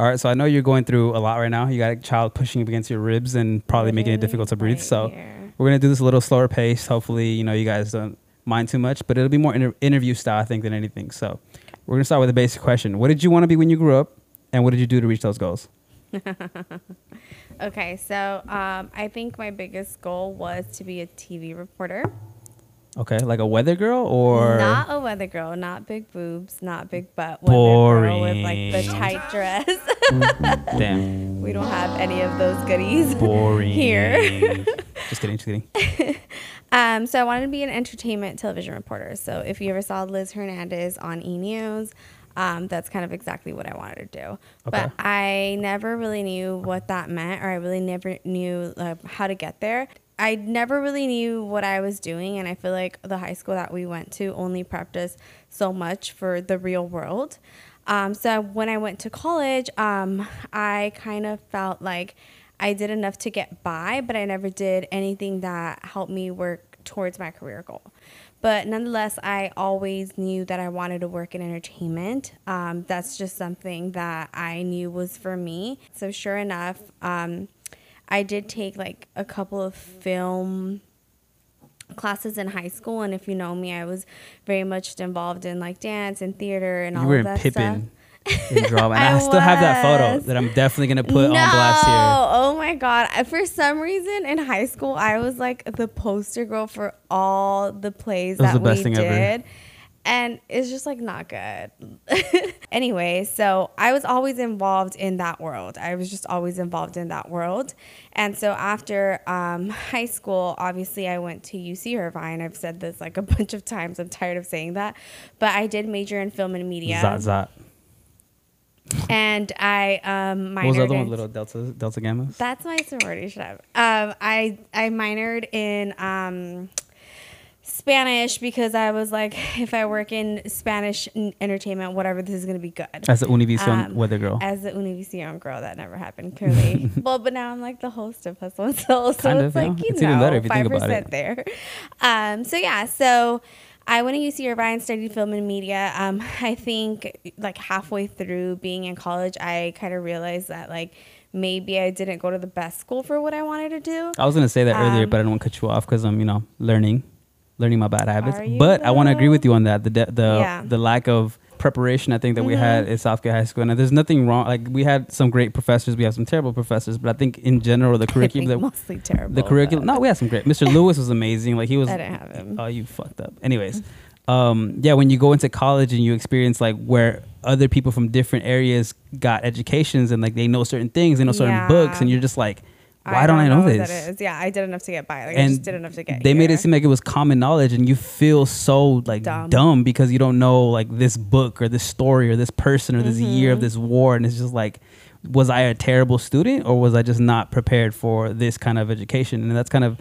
All right, so I know you're going through a lot right now. You got a child pushing up against your ribs and probably making it difficult to breathe. Right, so we're going to do this a little slower pace. Hopefully, you know, you guys don't mind too much, but it'll be more interview style, I think, than anything. So we're going to start with a basic question. What did you want to be when you grew up, and what did you do to reach those goals? Okay, so I think my biggest goal was to be a TV reporter. Okay, like a weather girl or? Not a weather girl, not big boobs, not big butt. Boring. Weather girl with like the tight dress. Damn. We don't have any of those goodies. Boring. Here. Just kidding. So I wanted to be an entertainment television reporter. So if you ever saw Liz Hernandez on E! News, that's kind of exactly what I wanted to do. Okay. But I never really knew what that meant, or I really never knew how to get there. I never really knew what I was doing, and I feel like the high school that we went to only prepped us so much for the real world. So when I went to college, I kind of felt like I did enough to get by, but I never did anything that helped me work towards my career goal. But nonetheless, I always knew that I wanted to work in entertainment. That's just something that I knew was for me. So sure enough, I did take like a couple of film classes in high school, and if you know me, I was very much involved in like dance and theater and all of that stuff. You were in Pippin in drama, and I still have that photo that I'm definitely gonna put on blast here. Oh my god! For some reason in high school, I was like the poster girl for all the plays that we did. And it's just like not good. Anyway, so I was always involved in that world. And so after high school, obviously I went to UC Irvine. I've said this like a bunch of times. I'm tired of saying that. But I did major in film and media. Zot. And I minored. What was the other one? Little Delta Gammas? That's my sorority ship. I minored in Spanish because I was like, if I work in Spanish entertainment, whatever, this is going to be good. As a Univision weather girl. As a Univision girl. That never happened, clearly. Well, but now I'm like the host of Hustle and Soul. So kind it's of, like, yeah. It's even better if you think about it. 5% there. So yeah, so I went to UC Irvine, studied film and media. I think like halfway through being in college, I kind of realized that like, maybe I didn't go to the best school for what I wanted to do. I was going to say that earlier, but I don't want to cut you off because I'm, you know, learning my bad habits. But I want to agree with you on that. The lack of preparation, I think, that we had at Southgate High School. And there's nothing wrong. Like, we had some great professors. We have some terrible professors. But I think in general, the curriculum. Mostly terrible. The curriculum. No, we had some great. Mr. Lewis was amazing. Like, he was. I didn't have him. Oh, you fucked up. Anyways. Yeah, when you go into college and you experience like where other people from different areas got educations and like they know certain things, they know certain books. And you're just like, why don't I know this? That is. Yeah, I did enough to get by. Like, and I just did enough to get. They made it seem like it was common knowledge, and you feel so like dumb because you don't know like this book or this story or this person or this year of this war, and it's just like, was I a terrible student or was I just not prepared for this kind of education? And that's kind of,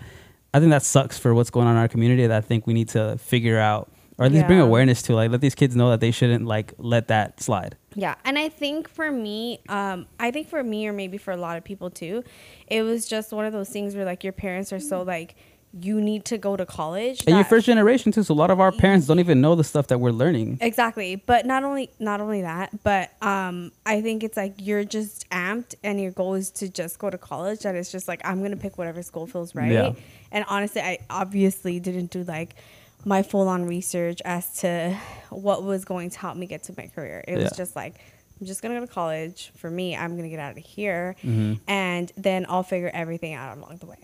I think that sucks for what's going on in our community. That I think we need to figure out, or at least bring awareness to, like, let these kids know that they shouldn't like let that slide. Yeah, and I think for me, or maybe for a lot of people too, it was just one of those things where like your parents are so like, you need to go to college. And you're first generation too, so a lot of our parents don't even know the stuff that we're learning. Exactly, but not only that, but I think it's like you're just amped and your goal is to just go to college, and it's just like, I'm gonna pick whatever school feels right. Yeah. And honestly, I obviously didn't do like my full-on research as to what was going to help me get to my career. It was just like, I'm just going to go to college. For me, I'm going to get out of here. And then I'll figure everything out along the way.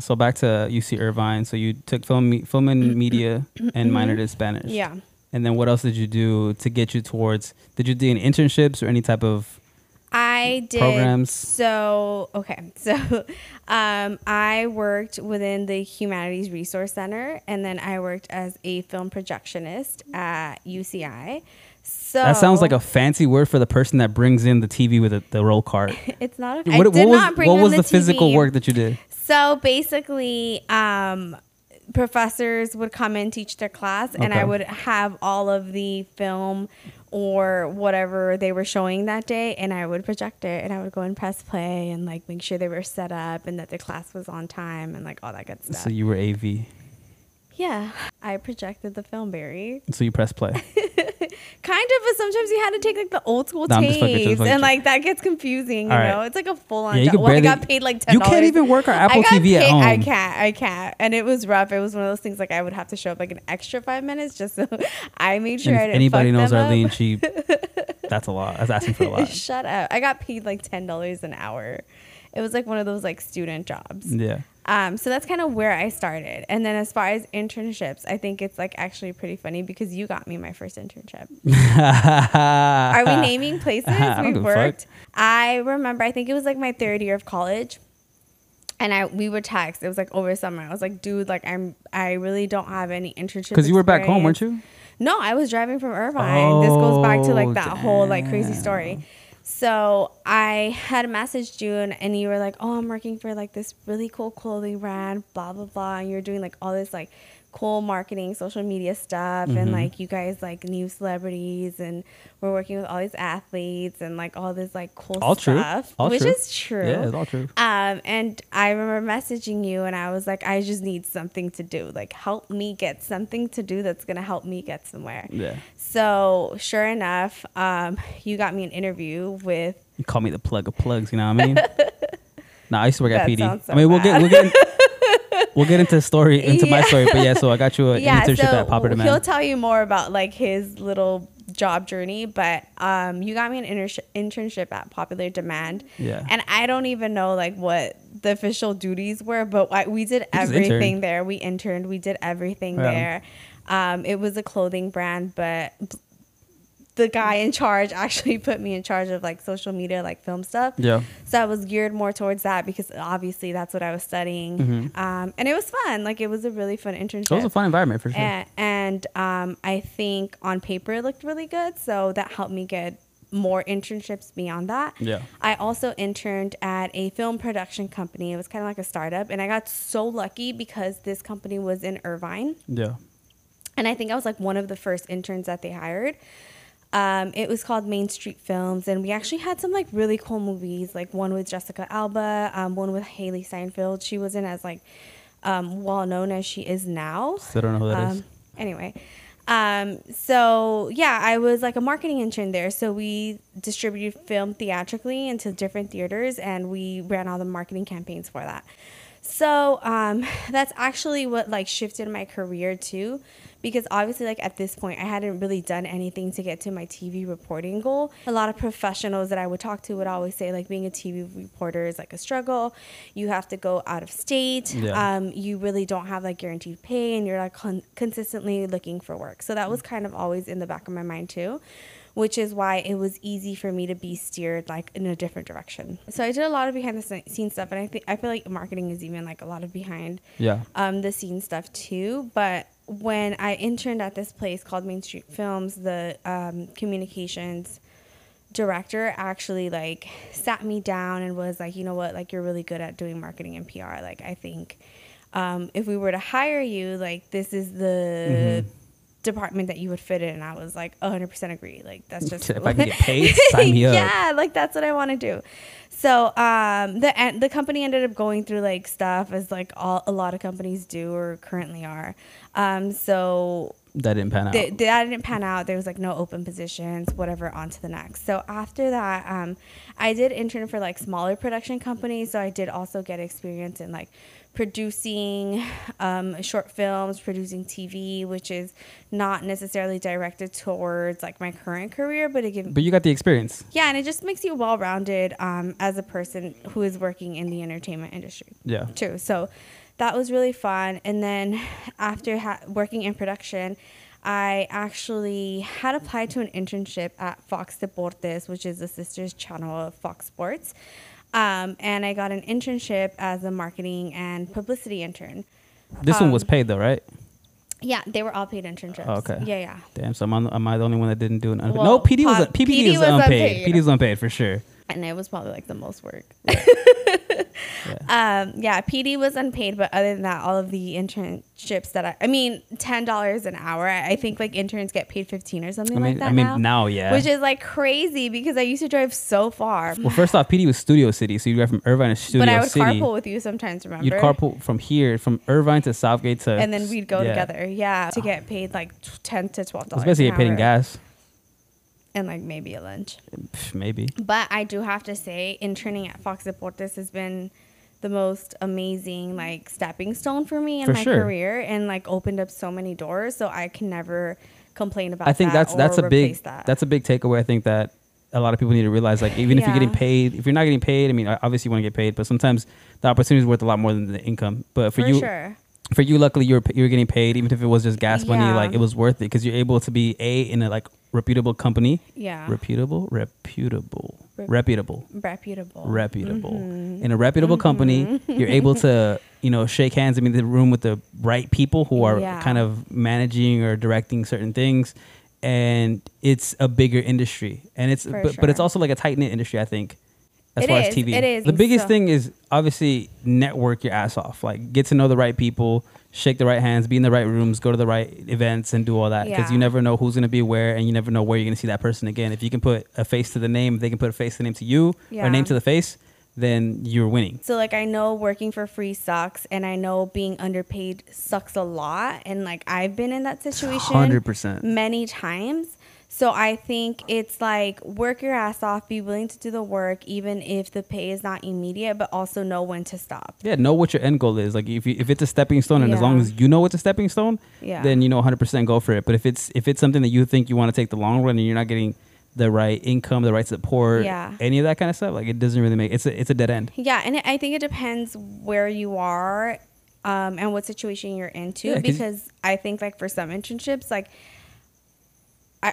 So back to UC Irvine. So you took film and media and minored in Spanish. Yeah. And then what else did you do to get you towards, did you do any internships or any type of programs? So, okay. So I worked within the Humanities Resource Center, and then I worked as a film projectionist at UCI. So that sounds like a fancy word for the person that brings in the TV with the roll cart. It's not a What was the physical work that you did? So basically, professors would come and teach their class, and I would have all of the film or whatever they were showing that day, and I would project it, and I would go and press play and like make sure they were set up and that their class was on time and like all that good stuff. So you were AV? Yeah, I projected the film, Barry. So you press play. Kind of, but sometimes you had to take like the old school tapes, and like that gets confusing. You know, it's like a full on. Yeah, I got paid like $10. You can't even work our Apple TV at home. I can't. And it was rough. It was one of those things like I would have to show up like an extra 5 minutes just so I made sure. And if anybody knows Arlene, she that's a lot. I was asking for a lot. Shut up. I got paid like $10 an hour. It was like one of those like student jobs. Yeah. So that's kind of where I started. And then as far as internships, I think it's like actually pretty funny because you got me my first internship. Are we naming places we worked? I remember, I think it was like my third year of college. And we were taxed. It was like over summer. I was like, dude, like I really don't have any internship. Because you were back home, weren't you? No, I was driving from Irvine. Oh, this goes back to like that whole like crazy story. So I had messaged you and you were like, oh, I'm working for like this really cool clothing brand, blah, blah, blah. And you're doing like all this like cool marketing, social media stuff. Mm-hmm. And like you guys like new celebrities and we're working with all these athletes and like all this like cool all stuff. True. All which true. Is true. Yeah, it's all true. And I remember messaging you and I was like, I just need something to do. Like help me get something to do that's going to help me get somewhere. Yeah. So sure enough, you got me an interview with. You call me the plug of plugs, you know what I mean? Nah, I used to work at PD. So I mean, we'll get into the story, my story, but yeah. So I got you an internship at Popular Demand. He'll tell you more about like his little job journey, but you got me an internship at Popular Demand. Yeah. And I don't even know like what the official duties were, but we did everything there. We interned. We did everything there. It was a clothing brand, but the guy in charge actually put me in charge of like social media, like film stuff. Yeah. So I was geared more towards that because obviously that's what I was studying. Mm-hmm. And it was fun. Like it was a really fun internship. It was a fun environment for sure. And I think on paper it looked really good. So that helped me get more internships beyond that. Yeah. I also interned at a film production company. It was kind of like a startup. And I got so lucky because this company was in Irvine. Yeah. And I think I was like one of the first interns that they hired. It was called Main Street Films, and we actually had some like really cool movies, like one with Jessica Alba, one with Hailee Steinfeld. She wasn't as like well known as she is now. Still don't know who that is. Anyway, so yeah, I was like a marketing intern there. So we distributed film theatrically into different theaters, and we ran all the marketing campaigns for that. So that's actually what like shifted my career too, because obviously like at this point I hadn't really done anything to get to my TV reporting goal. A lot of professionals that I would talk to would always say like being a TV reporter is like a struggle. You have to go out of state. Yeah. You really don't have like guaranteed pay and you're like consistently looking for work. So that was kind of always in the back of my mind too, which is why it was easy for me to be steered like in a different direction. So I did a lot of behind the scenes stuff, and I feel like marketing is even like a lot of behind the scenes stuff too. But when I interned at this place called Main Street Films, the communications director actually like sat me down and was like, you know what, like you're really good at doing marketing and PR. Like I think if we were to hire you, like this is the department that you would fit in. And I was like 100% agree. Like that's just if I can get paid, sign me up. Yeah, like that's what I want to do. So the company ended up going through like stuff as like a lot of companies do or currently are. So that didn't pan out. That didn't pan out. There was like no open positions, whatever, on to the next. So after that, I did intern for like smaller production companies. So I did also get experience in like producing short films, producing TV, which is not necessarily directed towards like my current career, but it gives. But you got the experience. Yeah, and it just makes you well-rounded as a person who is working in the entertainment industry. Yeah. True. So that was really fun. And then after working in production, I actually had applied to an internship at Fox Deportes, which is the sister's channel of Fox Sports. And I got an internship as a marketing and publicity intern. This one was paid though, right? Yeah, they were all paid internships. Oh, okay. Yeah, yeah. Damn, so am I the only one that didn't do an unpaid? Well, no, PD was unpaid. PD was unpaid for sure. And it was probably like the most work. Yeah. Yeah, PD was unpaid, but other than that, all of the internships that I mean, $10 an hour. I think like interns get paid 15 or something like that. Now, yeah. Which is like crazy because I used to drive so far. Well, first off, PD was Studio City, so you drive from Irvine to Studio City. But I would carpool with you sometimes, remember? You'd carpool from here, from Irvine to Southgate to... And then we'd go together, to get paid like $10 to $12. It's basically an hour. Paid in gas. And like maybe a lunch. Maybe. But I do have to say, interning at Fox Deportes has been the most amazing like stepping stone for me in my career, and like opened up so many doors. So I can never complain about that. I think that's a big takeaway. I think that a lot of people need to realize, like, even if you're getting paid, if you're not getting paid, I mean, obviously you want to get paid, but sometimes the opportunity is worth a lot more than the income. But for you, luckily you were getting paid, even if it was just gas money. Like, it was worth it because you're able to be in a like reputable company. Yeah. Reputable. Mm-hmm. In a reputable company, you're able to, you know, shake hands and be in the room with the right people who are kind of managing or directing certain things. And it's a bigger industry, and but it's also like a tight knit industry, I think. As far as TV, it is. The biggest thing is obviously network your ass off. Like, get to know the right people, shake the right hands, be in the right rooms, go to the right events, and do all that, because you never know who's gonna be where, and you never know where you're gonna see that person again. If you can put a face to the name, if they can put a face to the name to you, or a name to the face, then you're winning. So like, I know working for free sucks, and I know being underpaid sucks a lot, and like, I've been in that situation 100% many times. So I think it's like, work your ass off, be willing to do the work, even if the pay is not immediate, but also know when to stop. Yeah, know what your end goal is. Like, if it's a stepping stone, and as long as you know it's a stepping stone, then, you know, 100% go for it. But if it's something that you think you want to take the long run, and you're not getting the right income, the right support, any of that kind of stuff, like, it doesn't really make, it's a dead end. Yeah, and I think it depends where you are and what situation you're into, because I think, like, for some internships, like,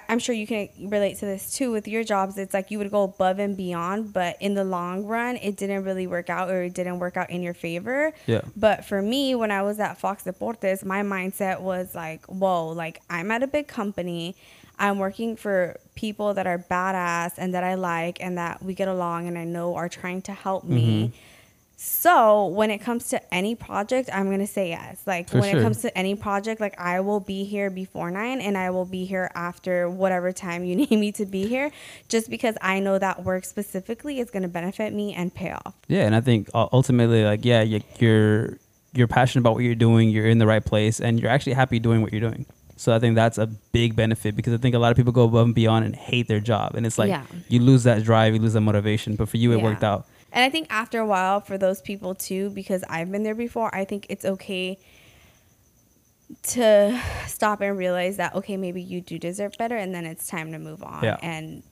I'm sure you can relate to this too with your jobs. It's like you would go above and beyond, but in the long run, it didn't really work out, or it didn't work out in your favor. Yeah. But for me, when I was at Fox Deportes, my mindset was like, whoa, like, I'm at a big company. I'm working for people that are badass and that I like and that we get along and I know are trying to help me. So when it comes to any project, I'm going to say yes. Like, it comes to any project, like, I will be here before 9 and I will be here after whatever time you need me to be here, just because I know that work specifically is going to benefit me and pay off. Yeah. And I think ultimately, like, you're passionate about what you're doing. You're in the right place and you're actually happy doing what you're doing. So I think that's a big benefit, because I think a lot of people go above and beyond and hate their job. And it's like, you lose that drive, you lose that motivation. But for you, it worked out. And I think after a while, for those people too, because I've been there before, I think it's okay to stop and realize that, okay, maybe you do deserve better, and then it's time to move on and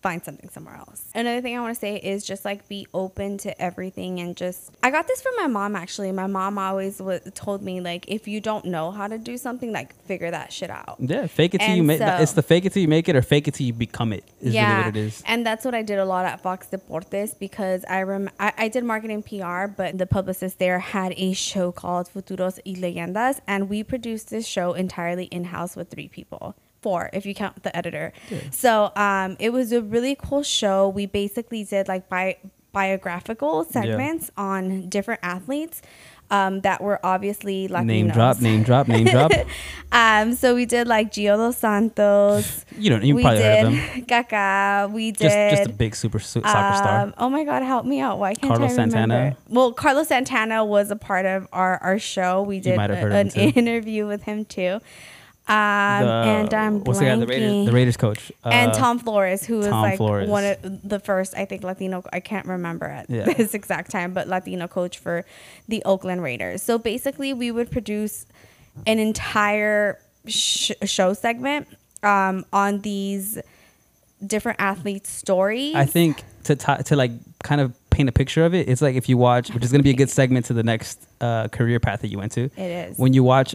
find something somewhere else. Another thing I want to say is just like, be open to everything. And just, I got this from my mom, actually. My mom always told me, like, if you don't know how to do something, like, figure that shit out. Yeah, fake it till you make it. It's the fake it till you make it, or fake it till you become it is really what it is. And that's what I did a lot at Fox Deportes, because I did marketing PR, but the publicist there had a show called Futuros y Leyendas, and we produced this show entirely in-house with 3 people. 4 if you count the editor. So it was a really cool show. We basically did like biographical segments on different athletes that were obviously Latinos. Name drop. So we did like Gio dos Santos. You probably heard of him. Kaka. We did just a big soccer star. Oh my God, help me out! Why can't Carlos Santana? Remember? Well, Carlos Santana was a part of our show. We did an interview with him too. And I'm blanking. The Raiders coach. And Tom Flores, who was like one of the first, I think, Latino, I can't remember at this exact time, but Latino coach for the Oakland Raiders. So basically, we would produce an entire show segment on these different athletes' stories. I think to like kind of paint a picture of it, it's like if you watch, which is going to be a good segment to the next career path that you went to. It is. When you watch...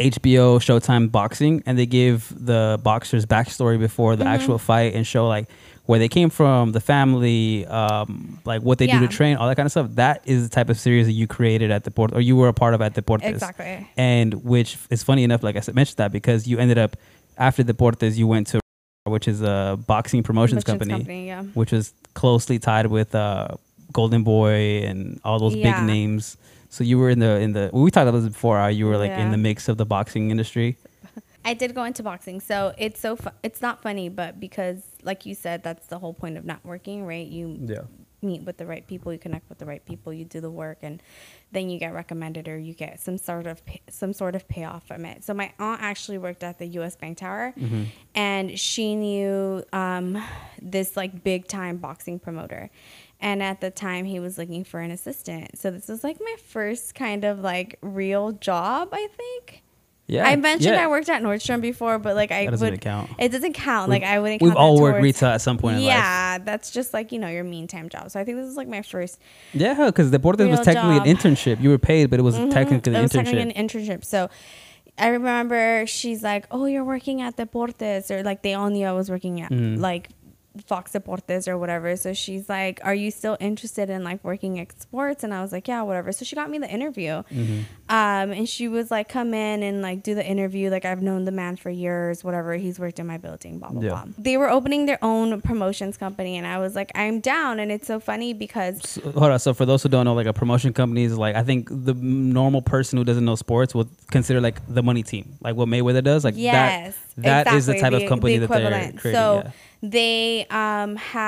HBO Showtime boxing, and they give the boxers backstory before the actual fight and show like where they came from, the family, like what they do to train, all that kind of stuff. That is the type of series that you created at Deportes, or you were a part of at Deportes. Exactly. And which is funny enough, like I said, mentioned that because you ended up after Deportes, you went to, which is a boxing promotions company which is closely tied with Golden Boy and all those big names. So you were in the we talked about this before. You were like in the mix of the boxing industry. I did go into boxing, so it's it's not funny, but because like you said, that's the whole point of networking, right? You meet with the right people, you connect with the right people, you do the work, and then you get recommended or you get some sort of payoff from it. So my aunt actually worked at the US Bank Tower, mm-hmm. and she knew this like big time boxing promoter. And at the time, he was looking for an assistant. So this was like my first kind of like real job, I think. Yeah. I mentioned I worked at Nordstrom before, but like I would count. It doesn't count. Like I wouldn't. We've all worked retail at some point in life. Yeah, that's just like, you know, your meantime job. So I think this is like my first. Yeah, because Deportes was technically an internship. You were paid, but it was technically an internship. It was technically an internship. So I remember she's like, "Oh, you're working at Deportes," or like they all knew I was working at like Fox Deportes or whatever. So she's like, "Are you still interested in like working at sports?" And I was like, "Yeah, whatever." So she got me the interview, and she was like, "Come in and like do the interview. Like I've known the man for years, whatever. He's worked in my building, blah blah blah." They were opening their own promotions company, and I was like, "I'm down." And it's so funny because hold on. So for those who don't know, like a promotion company is like, I think the normal person who doesn't know sports would consider like the money team, like what Mayweather does. Like that is the type of company that they're creating. So, they have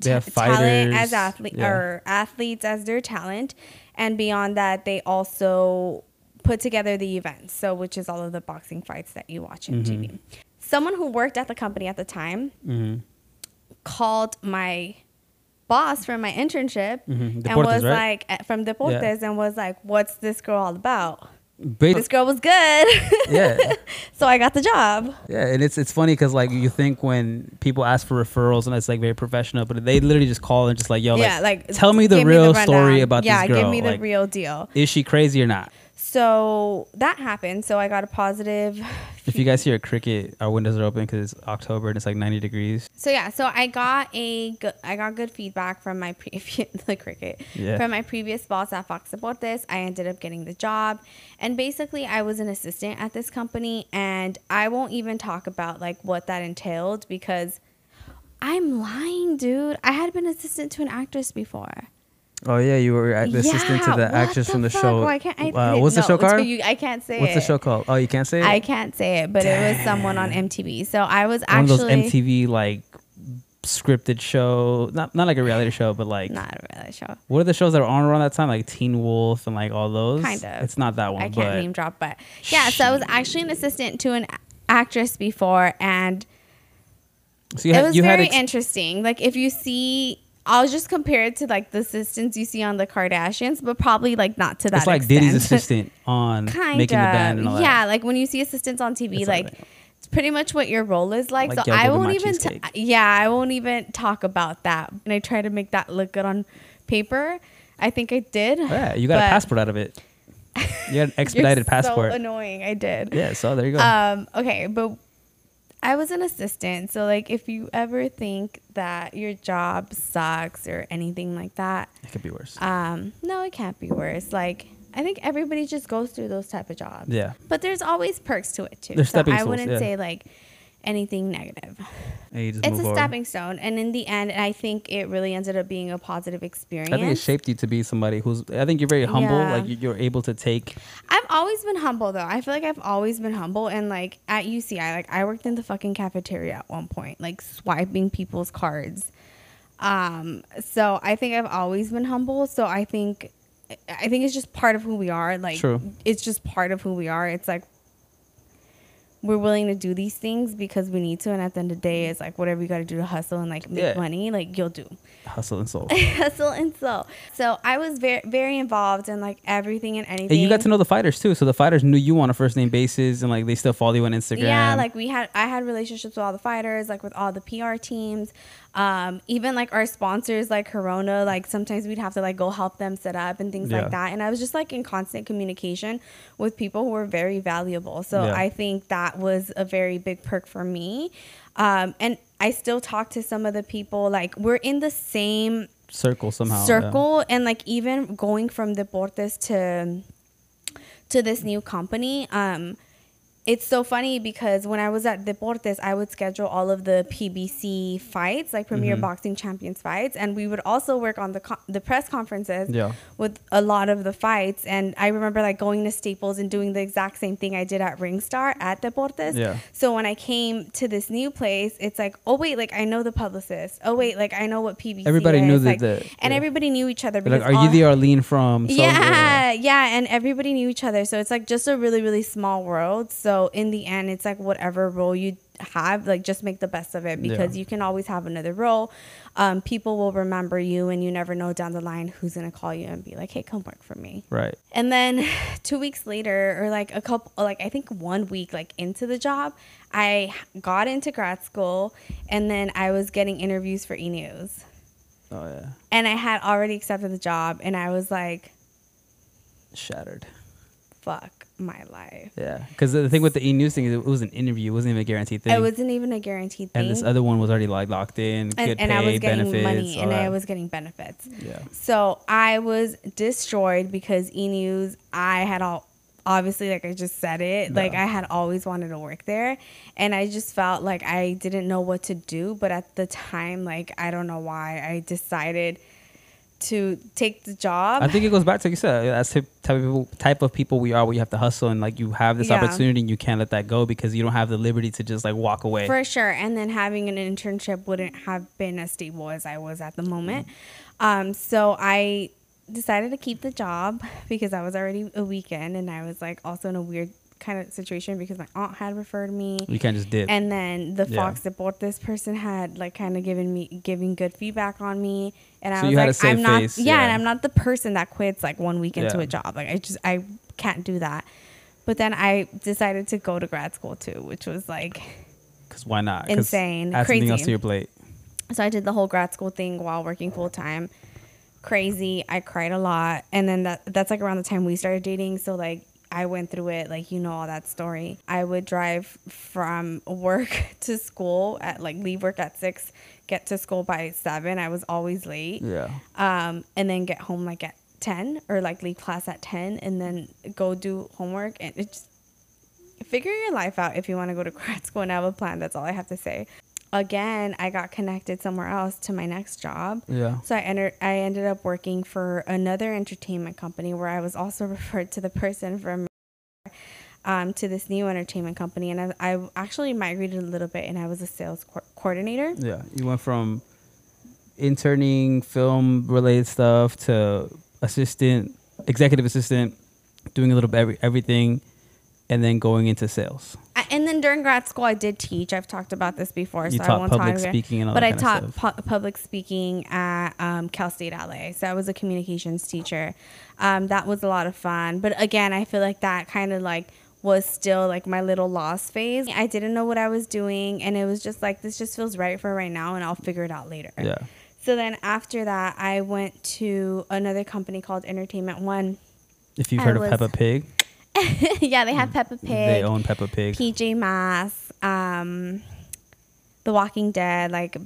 talent as athletes or athletes as their talent, and beyond that, they also put together the events. So, which is all of the boxing fights that you watch on TV. Someone who worked at the company at the time called my boss from my internship Deportes, and was like, from Deportes, and was like, "What's this girl all about?" This girl was good. So I got the job. And it's funny because like you think when people ask for referrals and it's like very professional, but they literally just call and just like, "Yo, like tell me the real story about this girl. Give me the like, real deal. Is she crazy or not?" So that happened. So I got a positive. If you guys hear a cricket, our windows are open because it's October and it's like 90 degrees. So yeah, so I got good feedback from my from my previous boss at Fox Deportes. I ended up getting the job, and basically I was an assistant at this company, and I won't even talk about like what that entailed because I'm lying, dude. I had been assistant to an actress before. Oh yeah, you were the assistant to the actress from the show. Well, what's the show called? I can't say What's the show called? Oh, you can't say it? I can't say it, but it was someone on MTV. So I was actually one of those MTV like scripted show, not like a reality show, but like not a reality show. What are the shows that were on around that time? Like Teen Wolf and like all those. Kind of. It's not that one. I can't name drop, but yeah. So I was actually an assistant to an actress before, and so it was very interesting. Like if you see. I'll just compare it to like the assistants you see on the Kardashians, but probably like not to that extent. It's like Diddy's assistant on Making the Band and all that. Yeah, like when you see assistants on TV, it's like it's pretty much what your role is like. So I won't even talk about that. And I try to make that look good on paper. I think I did. Yeah, you got a passport out of it. You had an expedited passport. So annoying. I did. Yeah, so there you go. Okay, but I was an assistant, so like if you ever think that your job sucks or anything like that, it could be worse. No, it can't be worse. Like I think everybody just goes through those type of jobs. Yeah. But there's always perks to it too. There's stepping stones. I wouldn't say like anything negative. It's a stepping stone, and in the end, I think it really ended up being a positive experience. I think it shaped you to be somebody who's. I think you're very humble. Yeah. Like you're able to take. I've always been humble, though. I feel like I've always been humble, and like at UCI, like I worked in the fucking cafeteria at one point, like swiping people's cards. So I think I've always been humble. So I think it's just part of who we are. Like True. It's just part of who we are. It's like. We're willing to do these things because we need to, and at the end of the day, it's like whatever you got to do to hustle and like make money, like you'll do. Hustle and soul. Hustle and soul. So I was very, very involved in like everything and anything. And you got to know the fighters too, so the fighters knew you on a first name basis, and like they still follow you on Instagram. Yeah, like I had relationships with all the fighters, like with all the PR teams, even like our sponsors, like Corona. Like sometimes we'd have to like go help them set up and things like that. And I was just like in constant communication with people who were very valuable. So I think that. Was a very big perk for me, and I still talk to some of the people. Like we're in the same circle somehow, and like even going from Deportes to this new company, It's so funny because when I was at Deportes, I would schedule all of the PBC fights, like Premier Boxing Champions fights. And we would also work on the press conferences with a lot of the fights. And I remember like going to Staples and doing the exact same thing I did at Ringstar at Deportes. Yeah. So when I came to this new place, it's like, oh, wait, like I know the publicist. Oh, wait, like I know what PBC everybody is. Knew like, that. And everybody knew each other. Because like, are you the Arlene from? Yeah. And everybody knew each other. So it's like just a really, really small world. So in the end, it's like whatever role you have, like just make the best of it because you can always have another role. People will remember you and you never know down the line who's going to call you and be like, hey, come work for me. Right. And then 2 weeks later or like a couple, like I think 1 week like into the job, I got into grad school and then I was getting interviews for E! News. Oh, yeah. And I had already accepted the job and I was like. Shattered. Fuck. My life. Yeah, because the thing with the E! News thing is it was an interview. It wasn't even a guaranteed thing. It wasn't even a guaranteed thing. And this other one was already like locked in, good pay, I was getting benefits, money, and I was getting benefits. Yeah. So I was destroyed because E! News, I had all obviously like I just said it, like I had always wanted to work there, and I just felt like I didn't know what to do. But at the time, like I don't know why I decided to take the job. I think it goes back to like you said, that's the type of people we are, where you have to hustle and like you have this opportunity and you can't let that go because you don't have the liberty to just like walk away. For sure. And then having an internship wouldn't have been as stable as I was at the moment. So I decided to keep the job because I was already a weekend and I was like also in a weird kind of situation because my aunt had referred me. You can't just dip. And then the Fox Deportes person had like kind of giving good feedback on me. And so I was like, I'm not, and I'm not the person that quits like 1 week into a job. Like I can't do that. But then I decided to go to grad school too, which was like, because why not? Insane, add crazy. Something else to your plate. So I did the whole grad school thing while working full time. Crazy. I cried a lot, and then that's like around the time we started dating. So like. I went through it, like, you know, all that story. I would drive from work to school at like leave work at 6, get to school by 7. I was always late. Yeah. And then get home like at 10 or like leave class at 10 and then go do homework and it just figure your life out if you want to go to grad school and have a plan. That's all I have to say. Again, I got connected somewhere else to my next job. Yeah. So I ended up working for another entertainment company where I was also referred to the person from to this new entertainment company. And I actually migrated a little bit and I was a sales coordinator. Yeah. You went from interning film related stuff to executive assistant, doing a little bit everything. And then going into sales. And then during grad school, I did teach. I've talked about this before. So I won't talk about it. You taught public speaking and all that kind of stuff. But I taught public speaking at Cal State LA. So I was a communications teacher. That was a lot of fun. But again, I feel like that kind of like was still like my little lost phase. I didn't know what I was doing. And it was just like, this just feels right for right now. And I'll figure it out later. Yeah. So then after that, I went to another company called Entertainment One. If you've heard of Peppa Pig. Yeah, they have Peppa Pig. They own Peppa Pig. PJ Masks, The Walking Dead, like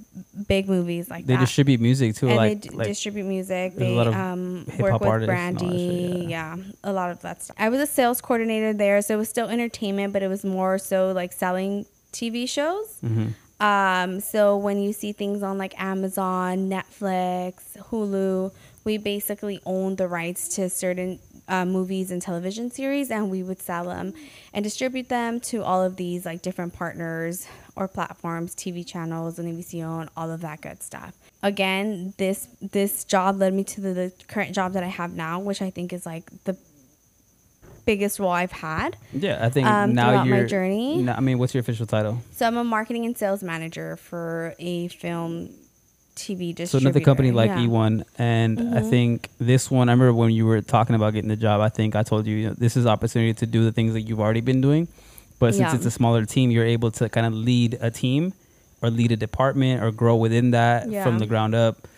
big movies like that. They distribute music too. And like, they distribute music. They work with Brandy. Yeah, a lot of that stuff. I was a sales coordinator there, so it was still entertainment, but it was more so like selling TV shows. Mm-hmm. So when you see things on like Amazon, Netflix, Hulu, we basically own the rights to certain movies and television series, and we would sell them and distribute them to all of these like different partners or platforms, TV channels, Univision, all of that good stuff. Again, this job led me to the current job that I have now, which I think is like the biggest role I've had. Yeah, I think now you're my journey. I mean, what's your official title? So I'm a marketing and sales manager for a film. TV distributor. So another company like E1, and I think this one, I remember when you were talking about getting the job, I think I told you, you know, this is opportunity to do the things that you've already been doing, but since it's a smaller team, you're able to kind of lead a team or lead a department or grow within that from the ground up.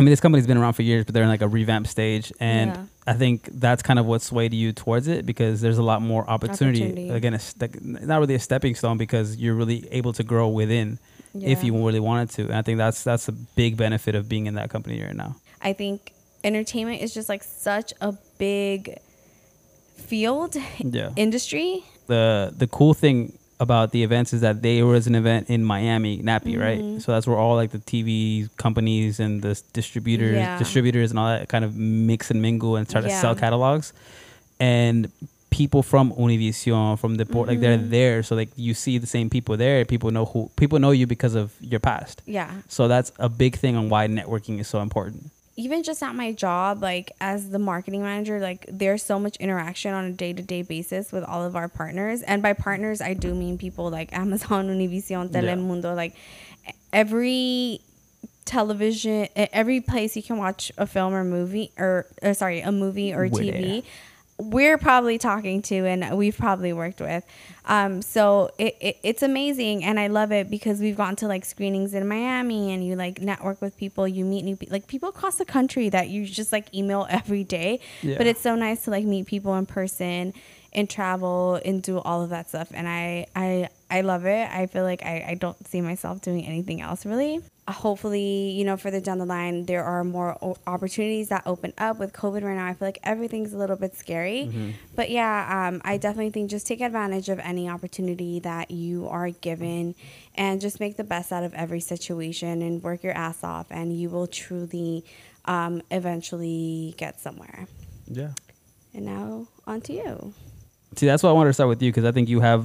I mean, this company's been around for years, but they're in like a revamp stage, and I think that's kind of what swayed you towards it, because there's a lot more opportunity. Again, not really a stepping stone, because you're really able to grow within. Yeah. If you really wanted to. And I think that's a big benefit of being in that company right now. I think entertainment is just like such a big field industry. the cool thing about the events is that there was an event in Miami, NAPI, right? So that's where all like the TV companies and the distributors and all that kind of mix and mingle and start to sell catalogs. And people from Univision, from Deportes, like they're there. So like you see the same people there. People know you because of your past. Yeah. So that's a big thing on why networking is so important. Even just at my job, like as the marketing manager, like there's so much interaction on a day-to-day basis with all of our partners. And by partners, I do mean people like Amazon, Univision, Telemundo, like every television, every place you can watch a film or movie or TV. We're probably talking to and we've probably worked with. So it's amazing. And I love it because we've gone to like screenings in Miami and you like network with people, you meet new people, like people across the country that you just like email every day. Yeah. But it's so nice to like meet people in person and travel and do all of that stuff. And I love it. I feel like I don't see myself doing anything else really. Hopefully, you know, further down the line, there are more opportunities that open up. With COVID right now, I feel like everything's a little bit scary. But yeah, I definitely think just take advantage of any opportunity that you are given and just make the best out of every situation and work your ass off, and you will truly eventually get somewhere. Yeah. And now on to you. See, that's why I wanted to start with you, because I think you have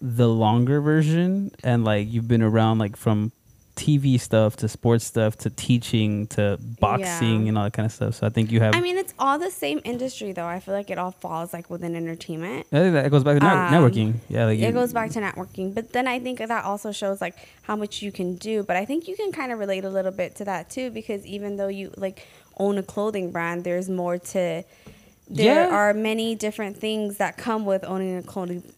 the longer version and like you've been around like from TV stuff to sports stuff to teaching to boxing and all that kind of stuff. So I think you have. I mean, it's all the same industry, though. I feel like it all falls like within entertainment. I think that goes back to networking. Yeah, like it goes back to networking. But then I think that also shows like how much you can do. But I think you can kind of relate a little bit to that too, because even though you like own a clothing brand, there's more to. There are many different things that come with owning a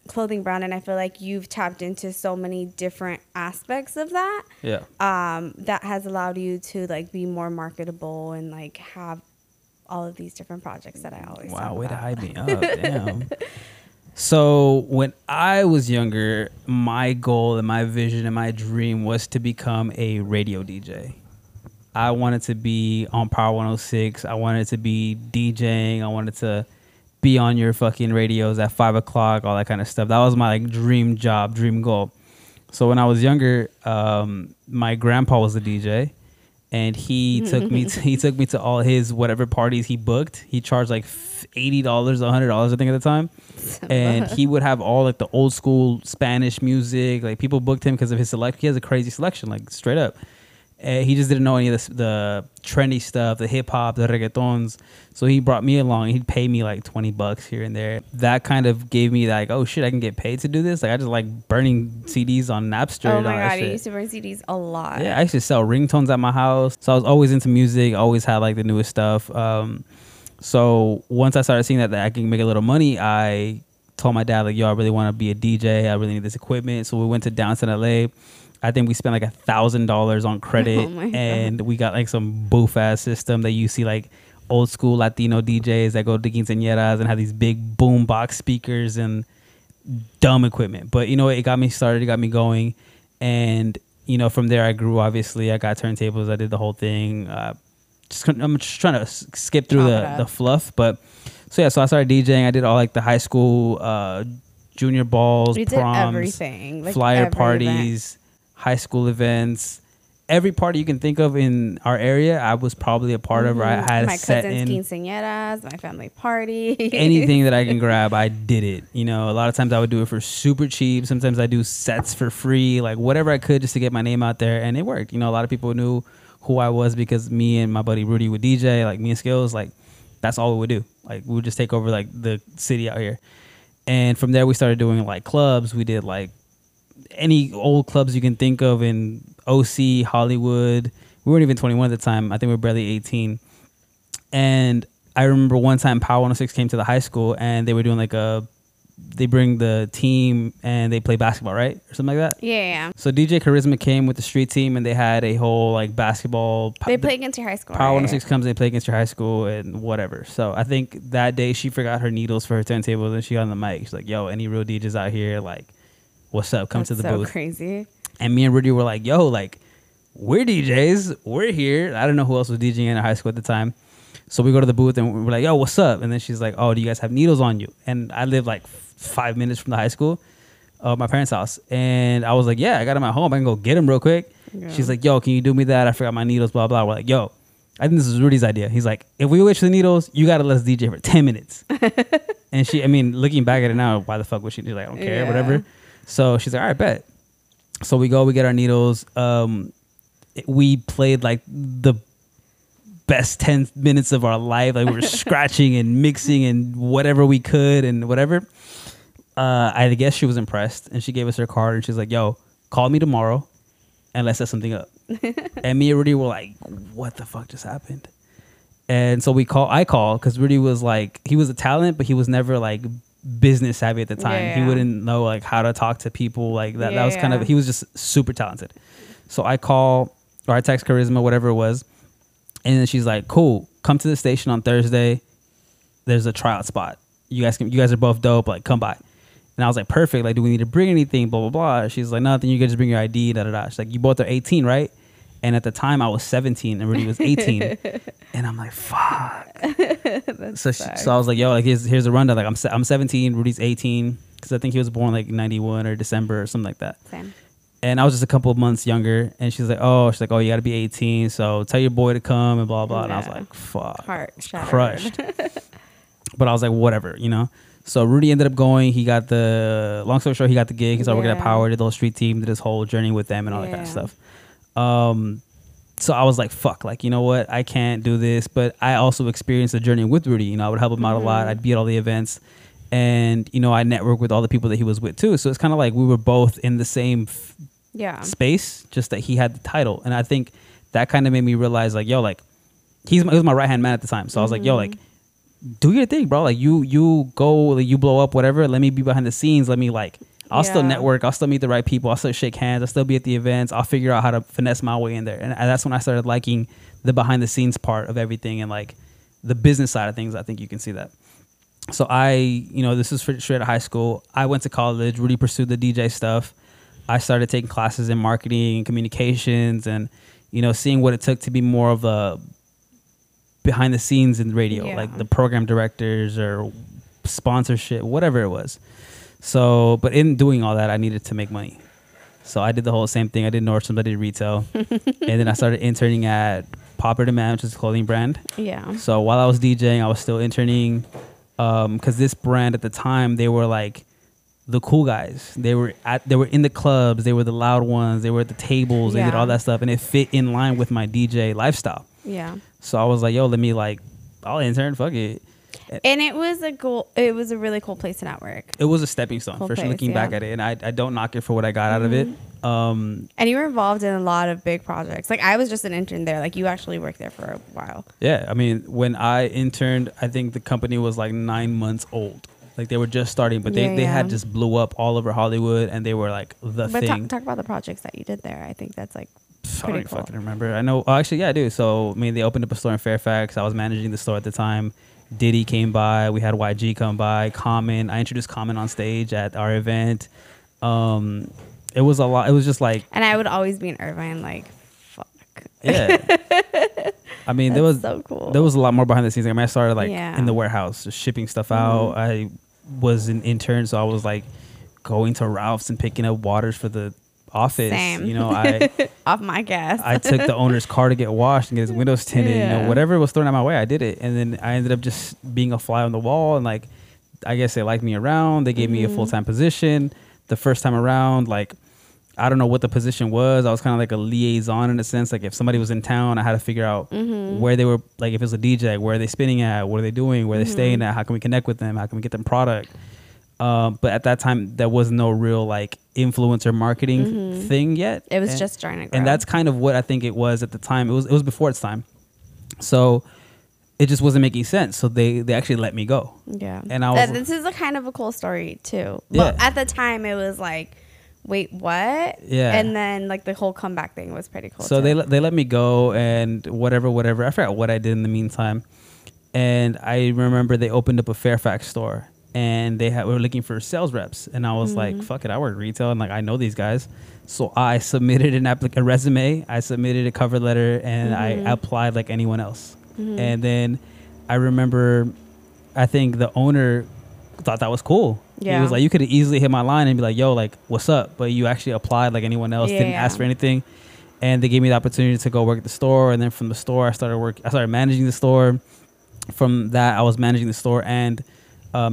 clothing brand, and I feel like you've tapped into so many different aspects of that. Yeah. That has allowed you to like be more marketable and like have all of these different projects that I always. Wow, way to hype me up! Damn. So when I was younger, my goal and my vision and my dream was to become a radio DJ. I wanted to be on Power 106. I wanted to be DJing. I wanted to be on your fucking radios at 5 o'clock, all that kind of stuff. That was my like dream job, dream goal. So when I was younger, my grandpa was a DJ, and he took me. He took me to all his whatever parties he booked. He charged like $80, $100, I think at the time, and he would have all like the old school Spanish music. Like people booked him because of his selection. He has a crazy selection, like straight up. He just didn't know any of the trendy stuff, the hip hop, the reggaetons. So he brought me along. He'd pay me like $20 here and there. That kind of gave me like, oh shit, I can get paid to do this. Like I just like burning CDs on Napster. Oh my god, I used to burn CDs a lot. Yeah, I used to sell ringtones at my house. So I was always into music. Always had like the newest stuff. So once I started seeing that I can make a little money, I told my dad like, yo, I really want to be a DJ. I really need this equipment. So we went to downtown LA. I think we spent like $1,000 on credit, and we got like some boof ass system that you see like old school Latino DJs that go to quinceañeras and have these big boom box speakers and dumb equipment. But you know, it got me started, it got me going, and you know, from there I grew. Obviously, I got turntables, I did the whole thing. I'm just trying to skip through the fluff, but so I started DJing. I did all like the high school junior balls, proms, like flyer parties. High school events, every party you can think of in our area, I was probably a part of. Or I had my set in my cousin's quinceañeras, my family party. Anything that I can grab, I did it. You know, a lot of times I would do it for super cheap. Sometimes I do sets for free, like whatever I could just to get my name out there, and it worked. You know, a lot of people knew who I was because me and my buddy Rudy would DJ, like me and Skills, like that's all we would do. Like we would just take over like the city out here, and from there we started doing like clubs. We did like any old clubs you can think of in OC, Hollywood. We weren't even 21 at the time. I think we were barely 18. And I remember one time Power 106 came to the high school, and they were doing like they bring the team and they play basketball, right? Or something like that? Yeah. So DJ Charisma came with the street team, and they had a whole like basketball. They play against your high school. Power 106 comes and they play against your high school and whatever. So I think that day she forgot her needles for her turntables, and she got on the mic. She's like, yo, any real DJs out here? Like, what's up? Come to the booth. That's so crazy. And me and Rudy were like, yo, like, we're DJs. We're here. I don't know who else was DJing in high school at the time. So we go to the booth and we're like, yo, what's up? And then she's like, oh, do you guys have needles on you? And I live like 5 minutes from the high school, my parents' house. And I was like, yeah, I got them at home. I can go get them real quick. Yeah. She's like, yo, can you do me that? I forgot my needles, blah, blah. We're like, yo, I think this is Rudy's idea. He's like, if we wait for the needles, you got to let us DJ for 10 minutes. And she, I mean, looking back at it now, why the fuck would she do? Like, I don't care, yeah, whatever. So she's like, all right, bet. So we go, we get our needles. We played like the best 10 minutes of our life. Like we were scratching and mixing and whatever we could and whatever. I guess she was impressed and she gave us her card and she's like, yo, call me tomorrow and let's set something up. And me and Rudy were like, what the fuck just happened? And so I call because Rudy was like, he was a talent, but he was never like business savvy at the time. Yeah. He wouldn't know like how to talk to people like that. Yeah. That was kind of, he was just super talented. So I call or I text Charisma, whatever it was. And then she's like, cool, come to the station on Thursday. There's a tryout spot. You guys are both dope. Like, come by. And I was like, perfect. Like, do we need to bring anything? Blah, blah, blah. She's like, nothing. You can just bring your ID, da, da, da. She's like, you both are 18, right? And at the time, I was 17 and Rudy was 18. And I'm like, fuck. So I was like, yo, like, here's the rundown. Like, I'm 17, Rudy's 18. Because I think he was born, like, 91 or December or something like that. Same. And I was just a couple of months younger. And she's like, oh, you got to be 18. So tell your boy to come and blah, blah. Yeah. And I was like, fuck. Heart shattered. Crushed. But I was like, whatever, you know. So Rudy ended up going. He got the, long story short, he got the gig. He started working at Power, did the whole street team, did his whole journey with them and all that kind of stuff. So I was like, fuck, like, you know what? I can't do this. But I also experienced the journey with Rudy. You know, I would help him out a lot. I'd be at all the events. And, you know, I networked with all the people that he was with, too. So it's kind of like we were both in the same space, just that he had the title. And I think that kind of made me realize, like, yo, like, he was my right-hand man at the time. So I was like, yo, like, do your thing, bro. Like, you go, like, you blow up, whatever. Let me be behind the scenes. Let me, like, I'll still network. I'll still meet the right people. I'll still shake hands. I'll still be at the events. I'll figure out how to finesse my way in there. And that's when I started liking the behind the scenes part of everything and, like, the business side of things. I think you can see that. So I, you know, this is straight out of high school. I went to college, really pursued the DJ stuff. I started taking classes in marketing and communications and, you know, seeing what it took to be more of a behind the scenes in radio, like the program directors or sponsorship, whatever it was. So, but in doing all that, I needed to make money. So I did the whole same thing. I did Nordstrom, I did retail. And then I started interning at Popular Demand, which is a clothing brand. Yeah. So while I was DJing, I was still interning. Because this brand at the time, they were like the cool guys. They were in the clubs. They were the loud ones. They were at the tables. They did all that stuff. And it fit in line with my DJ lifestyle. Yeah. So I was like, yo, let me like, I'll intern. Fuck it. And it was a cool, it was a really cool place to network. It was a stepping stone for sure, looking back at it. And I don't knock it for what I got out of it. And you were involved in a lot of big projects. Like I was just an intern there. Like you actually worked there for a while. Yeah. I mean, when I interned, I think the company was like 9 months old. Like they were just starting, but they had just blew up all over Hollywood and they were like the thing. But talk about the projects that you did there. I think that's like, I don't fucking remember. I know. Oh, actually, yeah, I do. So, I mean, they opened up a store in Fairfax. I was managing the store at the time. Diddy came by. We had YG come by. Common. I introduced Common on stage at our event. It was a lot. It was just like. And I would always be in Irvine, like, fuck. Yeah. I mean, there was so cool. There was a lot more behind the scenes. I mean, I started like in the warehouse, just shipping stuff out. I was an intern, so I was like going to Ralph's and picking up waters for the office. Same. You know, I off my gas. I took the owner's car to get washed and get his windows tinted. Yeah. You know, whatever was thrown out my way, I did it. And then I ended up just being a fly on the wall. And like, I guess they liked me around. They gave me a full-time position. The first time around, like, I don't know what the position was. I was kind of like a liaison in a sense. Like if somebody was in town, I had to figure out where they were. Like if it was a DJ, where are they spinning at? What are they doing? Where are they staying at? How can we connect with them? How can we get them product? But at that time, there was no real like influencer marketing thing yet. It was just trying to grow. And that's kind of what I think it was at the time. It was before its time. So it just wasn't making sense. So they actually let me go. Yeah. And I was this is a kind of a cool story too. Yeah. But at the time it was like, wait, what? Yeah. And then like the whole comeback thing was pretty cool. So too. They let me go and whatever. I forgot what I did in the meantime. And I remember they opened up a Fairfax store. And we were looking for sales reps. And I was like, fuck it, I work retail. And like, I know these guys. So I submitted a resume. I submitted a cover letter and I applied like anyone else. And then I remember, I think the owner thought that was cool. Yeah. He was like, you could have easily hit my line and be like, yo, like, what's up? But you actually applied like anyone else, didn't ask for anything. And they gave me the opportunity to go work at the store. And then from the store, I started managing the store. From that, I was managing the store and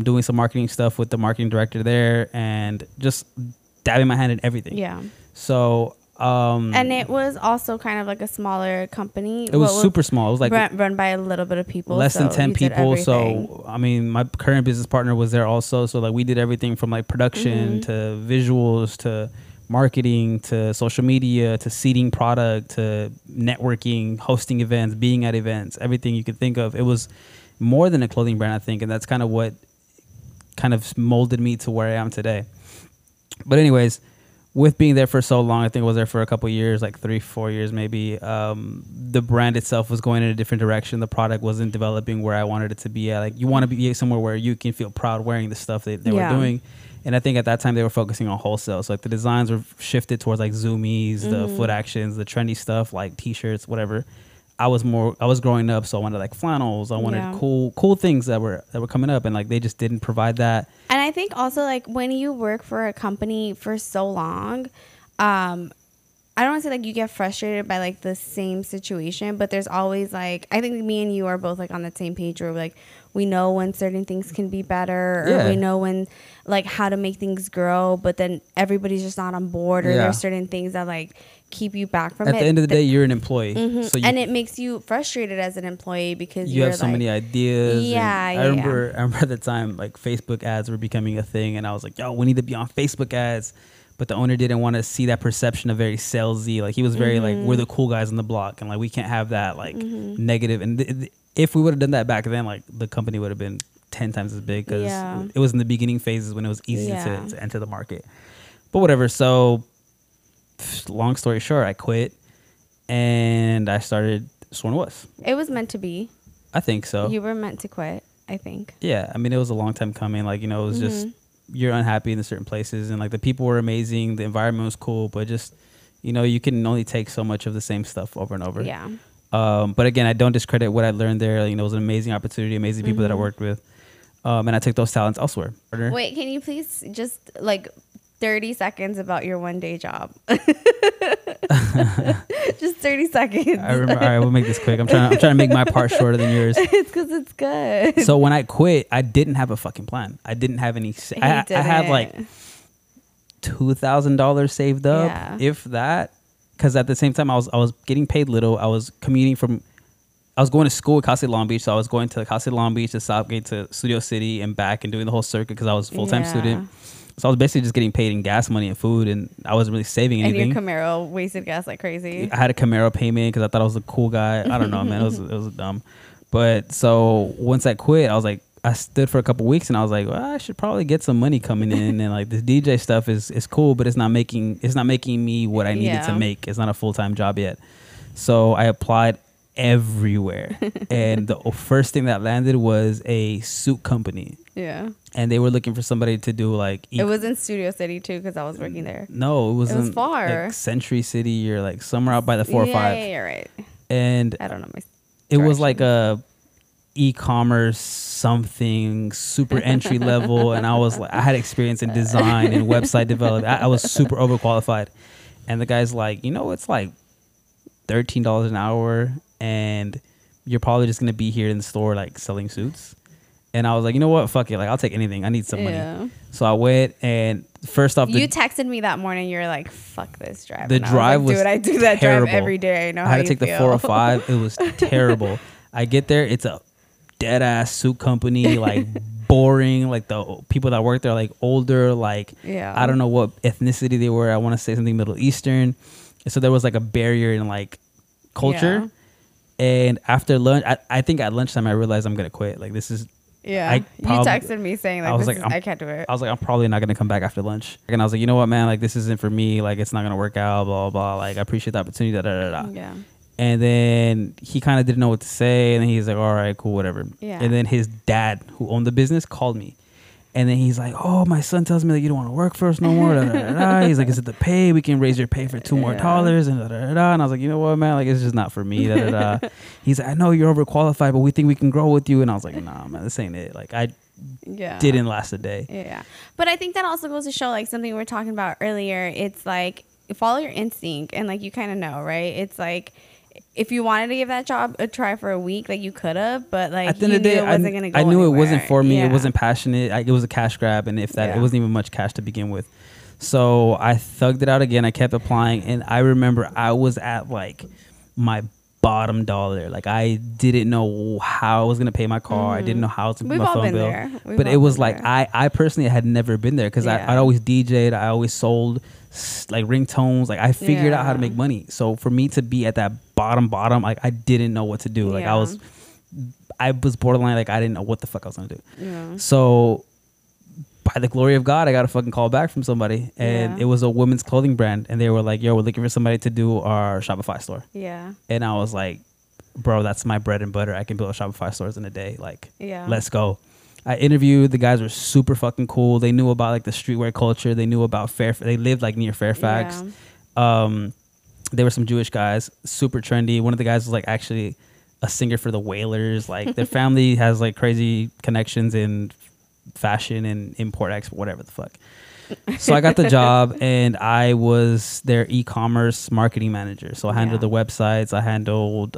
doing some marketing stuff with the marketing director there and just dabbing my hand in everything. Yeah. So... and it was also kind of like a smaller company. It was super small. It was like run by a little bit of people, less than 10 people. So I mean, my current business partner was there also. So like we did everything from like production to visuals to marketing to social media to seeding product to networking, hosting events, being at events, everything you could think of. It was more than a clothing brand, I think, and that's kind of what kind of molded me to where I am today. But anyways. With being there for so long, I think I was there for a couple of years, like 3-4 years maybe, the brand itself was going in a different direction. The product wasn't developing where I wanted it to be at. Like, you want to be somewhere where you can feel proud wearing the stuff that they were doing. And I think at that time they were focusing on wholesale. So like the designs were shifted towards like zoomies, the foot actions, the trendy stuff, like T-shirts, whatever. I was growing up, so I wanted like flannels. I wanted cool things that were coming up, and like they just didn't provide that. And I think also like when you work for a company for so long, I don't want to say like you get frustrated by like the same situation, but there's always like, I think me and you are both like on the same page where we're like, we know when certain things can be better, or we know when like how to make things grow, but then everybody's just not on board, or there's certain things that like keep you back from it. At the end of the day, you're an employee, so and it makes you frustrated as an employee because you have so many ideas. I remember at the time like Facebook ads were becoming a thing, and I was like, yo, we need to be on Facebook ads, but the owner didn't want to see that perception of very salesy. Like he was very like, we're the cool guys on the block, and like we can't have that like negative. And if we would have done that back then, like the company would have been 10 times as big, because it was in the beginning phases when it was easy to enter the market. But whatever. So long story short, I quit and I started Sworn Was. It was meant to be. I think so. You were meant to quit, I think. Yeah. I mean, it was a long time coming. Like, you know, it was just, you're unhappy in certain places, and like the people were amazing. The environment was cool, but just, you know, you can only take so much of the same stuff over and over. Yeah. But again, I don't discredit what I learned there. Like, you know, it was an amazing opportunity, amazing people that I worked with. And I took those talents elsewhere. Wait, can you please just like... 30 seconds about your one-day job. Just 30 seconds. I remember, all right, we'll make this quick. I'm trying to make my part shorter than yours. It's because it's good. So when I quit, I didn't have a fucking plan. I didn't have any... I had like $2,000 saved up, if that. Because at the same time, I was getting paid little. I was commuting from... I was going to school at Cal State Long Beach, so I was going to Cal State Long Beach to Southgate to Studio City and back and doing the whole circuit because I was a full-time student. So I was basically just getting paid in gas money and food, and I wasn't really saving anything. And your Camaro wasted gas like crazy. I had a Camaro payment because I thought I was a cool guy. I don't know, man. It was dumb. But so once I quit, I was like, I stood for a couple weeks and I was like, well, I should probably get some money coming in, and like this DJ stuff is cool, but it's not making me what I needed to make. It's not a full time job yet. So I applied everywhere, and the first thing that landed was a suit company. Yeah. And they were looking for somebody to do like... It was in Studio City too, because I was working there. No, it was far. Like Century City or like somewhere out by the 4 or 5. Yeah, you're right. And I don't know my direction. It was like a e-commerce something, super entry level. And I was like, I had experience in design and website development. I was super overqualified. And the guy's like, you know, it's like $13 an hour, and you're probably just going to be here in the store like selling suits. And I was like, you know what? Fuck it. Like, I'll take anything. I need some money. So I went, and first off... You texted me that morning. You were like, fuck this drive. The drive was terrible. Dude, I do that drive every day. I know how you feel. I had to take the 405. It was terrible. I get there. It's a dead-ass suit company, like, boring. Like, the people that work there are, like, older. Like, I don't know what ethnicity they were. I want to say something Middle Eastern. And so there was, like, a barrier in, like, culture. Yeah. And after lunch... I think at lunchtime, I realized I'm going to quit. Like, this is... Yeah, you texted me saying like, I can't do it. I was like, I'm probably not going to come back after lunch. And I was like, you know what, man, like this isn't for me. Like it's not going to work out, blah, blah, blah. Like I appreciate the opportunity, da, da, da, da. Yeah. And then he kind of didn't know what to say. And then he's like, all right, cool, whatever. Yeah. And then his dad, who owned the business, called me. And then he's like, oh, my son tells me that you don't want to work for us no more. Da, da, da, da. He's like, is it the pay? We can raise your pay for $2 more. And da, da, da, da. And I was like, you know what, man? Like, it's just not for me. Da, da, da. He's like, I know you're overqualified, but we think we can grow with you. And I was like, nah, man, this ain't it. Like, I didn't last a day. Yeah. But I think that also goes to show, like, something we were talking about earlier. It's like, follow your instinct. And, like, you kind of know, right? It's like, if you wanted to give that job a try for a week, like, you could have, but, like, at the end of the day, it wasn't going to go. I knew anywhere. It wasn't for me. Yeah. It wasn't passionate. It was a cash grab, and if that, it wasn't even much cash to begin with. So I thugged it out again. I kept applying, and I remember I was at, like, my bottom dollar. Like, I didn't know how I was going to pay my car. Mm-hmm. I didn't know how to pay my phone bill. But it was like, I personally had never been there because I'd always DJ'd. I always sold, like, ringtones. Like, I figured out how to make money. So for me to be at that bottom, like, I didn't know what to do. Like, I was borderline, like, I didn't know what the fuck I was gonna do. So by the glory of God, I got a fucking call back from somebody, and it was a women's clothing brand, and they were like, yo, we're looking for somebody to do our Shopify store. And I was like, bro, that's my bread and butter. I can build Shopify stores in a day. Like, let's go. I interviewed. The guys were super fucking cool. They knew about, like, the streetwear culture. They knew about Fairfax. They lived, like, near Fairfax. There were some Jewish guys, super trendy. One of the guys was, like, actually a singer for the Wailers. Like, their family has, like, crazy connections in fashion and import, export, whatever the fuck. So I got the job, and I was their e-commerce marketing manager. So I handled the websites. I handled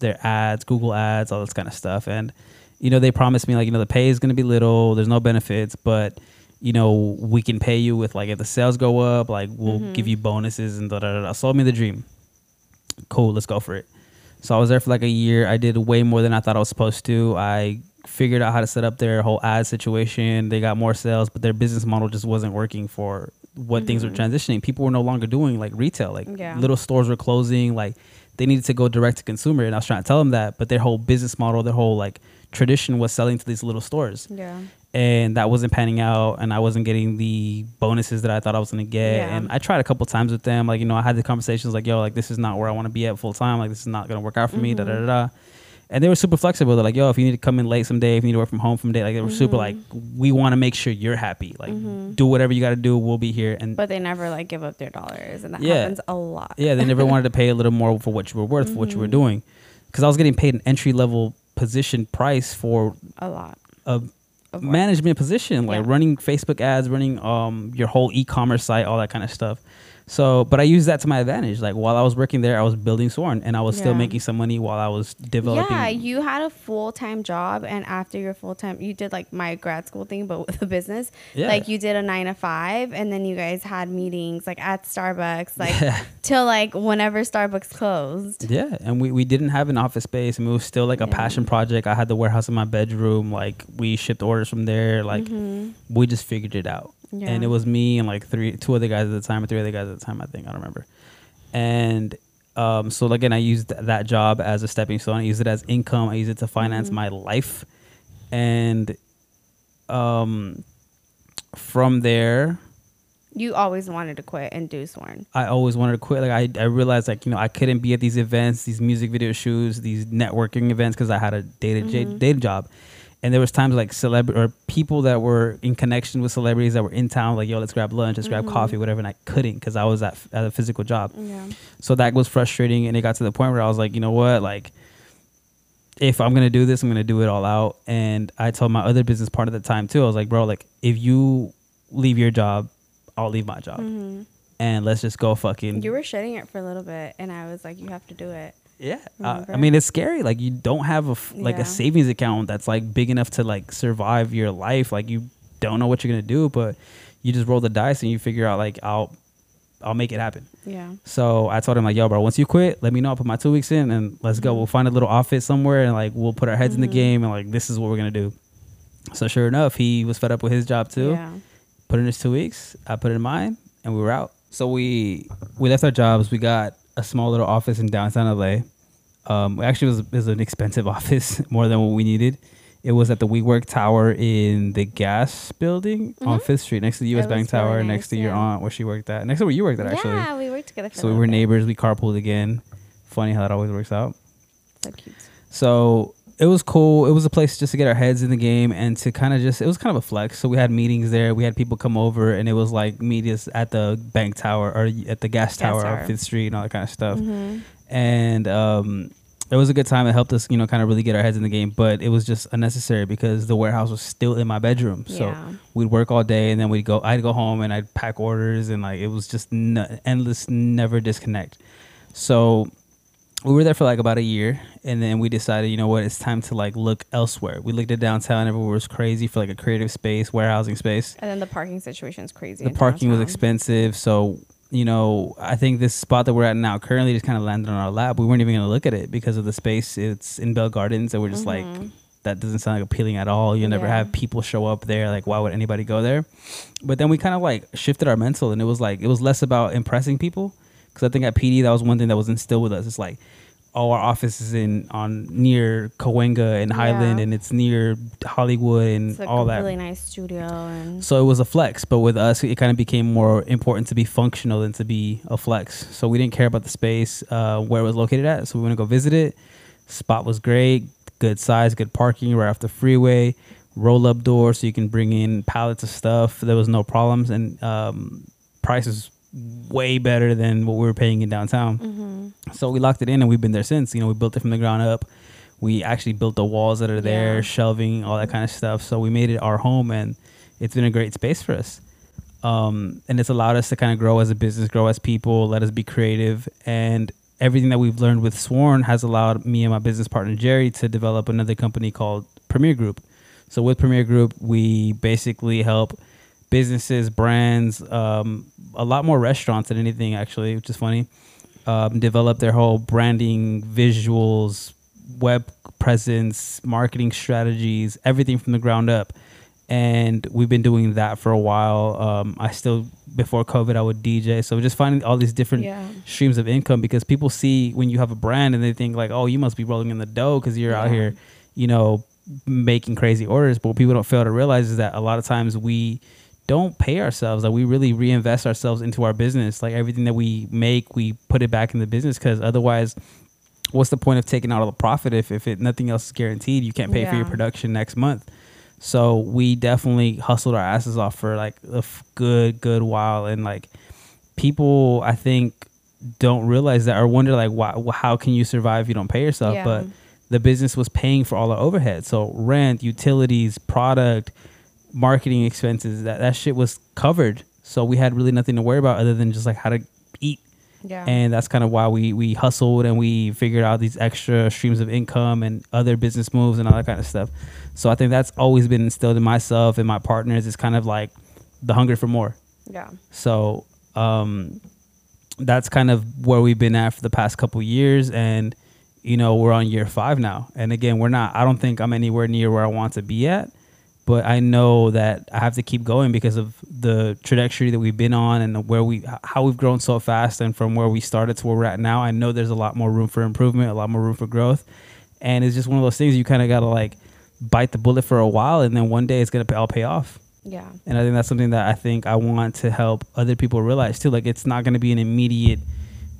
their ads, Google ads, all this kind of stuff. And, you know, they promised me, like, you know, the pay is going to be little. There's no benefits, but, you know, we can pay you with, like, if the sales go up, like, we'll give you bonuses and da da da. Sold me the dream. Cool, let's go for it. So I was there for like a year. I did way more than I thought I was supposed to. I figured out how to set up their whole ad situation. They got more sales, but their business model just wasn't working for what things were transitioning. People were no longer doing, like, retail. Like, little stores were closing. Like, they needed to go direct to consumer, and I was trying to tell them that, but their whole business model, their whole, like, tradition was selling to these little stores, and that wasn't panning out, and I wasn't getting the bonuses that I thought I was gonna get. And I tried a couple times with them, like, you know, I had the conversations, like, yo, like, this is not where I want to be at full time, like, this is not gonna work out for me, da, da, da, da. And they were super flexible. They're like, yo, if you need to come in late someday, if you need to work from home someday, like, they were super like, we want to make sure you're happy, like, do whatever you got to do, we'll be here. And but they never, like, give up their dollars, and that happens a lot. They never wanted to pay a little more for what you were worth, for what you were doing, because I was getting paid an entry level position price for a lot of management position, like running Facebook ads, running your whole e-commerce site, all that kind of stuff. So, but I used that to my advantage. Like, while I was working there, I was building Sworn, and I was still making some money while I was developing. Yeah, you had a full-time job, and after your full-time, you did, like, my grad school thing, but with a business. Yeah. Like, you did a 9 to 5, and then you guys had meetings, like, at Starbucks, like, till, like, whenever Starbucks closed. Yeah, and we didn't have an office space, and it was still, like, a passion project. I had the warehouse in my bedroom. Like, we shipped orders from there. Like, we just figured it out. Yeah. And it was me and, like, three other guys at the time, I think, I don't remember. And so, again, I used that job as a stepping stone. I used it as income. I used it to finance my life. And from there... You always wanted to quit and do Sworn. I always wanted to quit. Like, I realized, like, you know, I couldn't be at these events, these music video shoots, these networking events, because I had a day-to-day job. And there was times, like, people that were in connection with celebrities that were in town, like, yo, let's grab lunch, let's grab coffee, whatever. And I couldn't, because I was at a physical job. Yeah. So that was frustrating. And it got to the point where I was like, you know what? Like, if I'm going to do this, I'm going to do it all out. And I told my other business partner at the time, too. I was like, bro, like, if you leave your job, I'll leave my job. And let's just go fucking. You were shedding it for a little bit. And I was like, you have to do it. Yeah. I mean, it's scary. Like, you don't have a savings account that's, like, big enough to, like, survive your life. Like, you don't know what you're going to do, but you just roll the dice and you figure out, like, I'll make it happen. Yeah. So I told him, like, yo, bro, once you quit, let me know. I'll put my 2 weeks in and let's go. We'll find a little office somewhere and, like, we'll put our heads in the game and, like, this is what we're going to do. So sure enough, he was fed up with his job too. Yeah. Put in his 2 weeks. I put in mine and we were out. So we left our jobs. We got a small little office in downtown LA. It was an expensive office, more than what we needed. It was at the WeWork Tower in the Gas Building on 5th Street, next to the US Bank Tower, really nice, next to your aunt where she worked at, next to where you worked at, actually. Yeah, we worked together. So we were neighbors. We carpooled again. Funny how that always works out. So cute. So it was cool. It was a place just to get our heads in the game and to kind of just, it was kind of a flex. So we had meetings there. We had people come over, and it was like meetings at the bank tower or at the gas tower on 5th Street and all that kind of stuff. Mm-hmm. And it was a good time. It helped us, you know, kind of really get our heads in the game. But it was just unnecessary because the warehouse was still in my bedroom. So we'd work all day, and then I'd go home and I'd pack orders, and like it was just endless, never disconnect. So we were there for like about a year, and then we decided, you know what, it's time to like look elsewhere. We looked at downtown. Everywhere was crazy for like a creative space, warehousing space. And then the parking situation is crazy. The parking was expensive. So, you know, I think this spot that we're at now currently just kind of landed on our lap. We weren't even going to look at it because of the space. It's in Bell Gardens, and we're just like, that doesn't sound like appealing at all. You'll never have people show up there. Like, why would anybody go there? But then we kind of like shifted our mental, and it was like, it was less about impressing people. Because I think at PD, that was one thing that was instilled with us. It's like, oh, our office is near Cahuenga and Highland, and it's near Hollywood and like all that. It's a really nice studio. And so it was a flex. But with us, it kind of became more important to be functional than to be a flex. So we didn't care about the space, where it was located at. So we went to go visit it. Spot was great. Good size, good parking right off the freeway. Roll-up door so you can bring in pallets of stuff. There was no problems. And prices way better than what we were paying in downtown. So we locked it in, and we've been there since. You know, we built it from the ground up. We actually built the walls that are there, shelving, all that kind of stuff. So we made it our home, and it's been a great space for us. And it's allowed us to kind of grow as a business, grow as people, let us be creative. And everything that we've learned with Sworn has allowed me and my business partner, Jerry, to develop another company called Premier Group. So with Premier Group, we basically help businesses, brands, a lot more restaurants than anything, actually, which is funny, develop their whole branding, visuals, web presence, marketing strategies, everything from the ground up. And we've been doing that for a while. Before COVID, I would DJ. So just finding all these different streams of income, because people see when you have a brand and they think like, oh, you must be rolling in the dough because you're out here, you know, making crazy orders. But what people don't fail to realize is that a lot of times we don't pay ourselves. Like, we really reinvest ourselves into our business. Like, everything that we make, we put it back in the business, because otherwise, what's the point of taking out all the profit if nothing else is guaranteed? You can't pay for your production next month. So we definitely hustled our asses off for like a good while. And like, people, I think, don't realize that, or wonder like, why, how can you survive if you don't pay yourself? But the business was paying for all our overhead. So rent, utilities, product, marketing expenses, that shit was covered. So we had really nothing to worry about other than just like how to eat. And that's kind of why we hustled, and we figured out these extra streams of income and other business moves and all that kind of stuff. So I think that's always been instilled in myself and my partners. It's kind of like the hunger for more. So that's kind of where we've been at for the past couple years. And, you know, we're on year 5 now. And again, I don't think I'm anywhere near where I want to be at. But I know that I have to keep going because of the trajectory that we've been on and how we've grown so fast, and from where we started to where we're at now. I know there's a lot more room for improvement, a lot more room for growth. And it's just one of those things you kind of got to like bite the bullet for a while, and then one day it's going to all pay off. Yeah. And I think that's something that I think I want to help other people realize too. Like, it's not going to be an immediate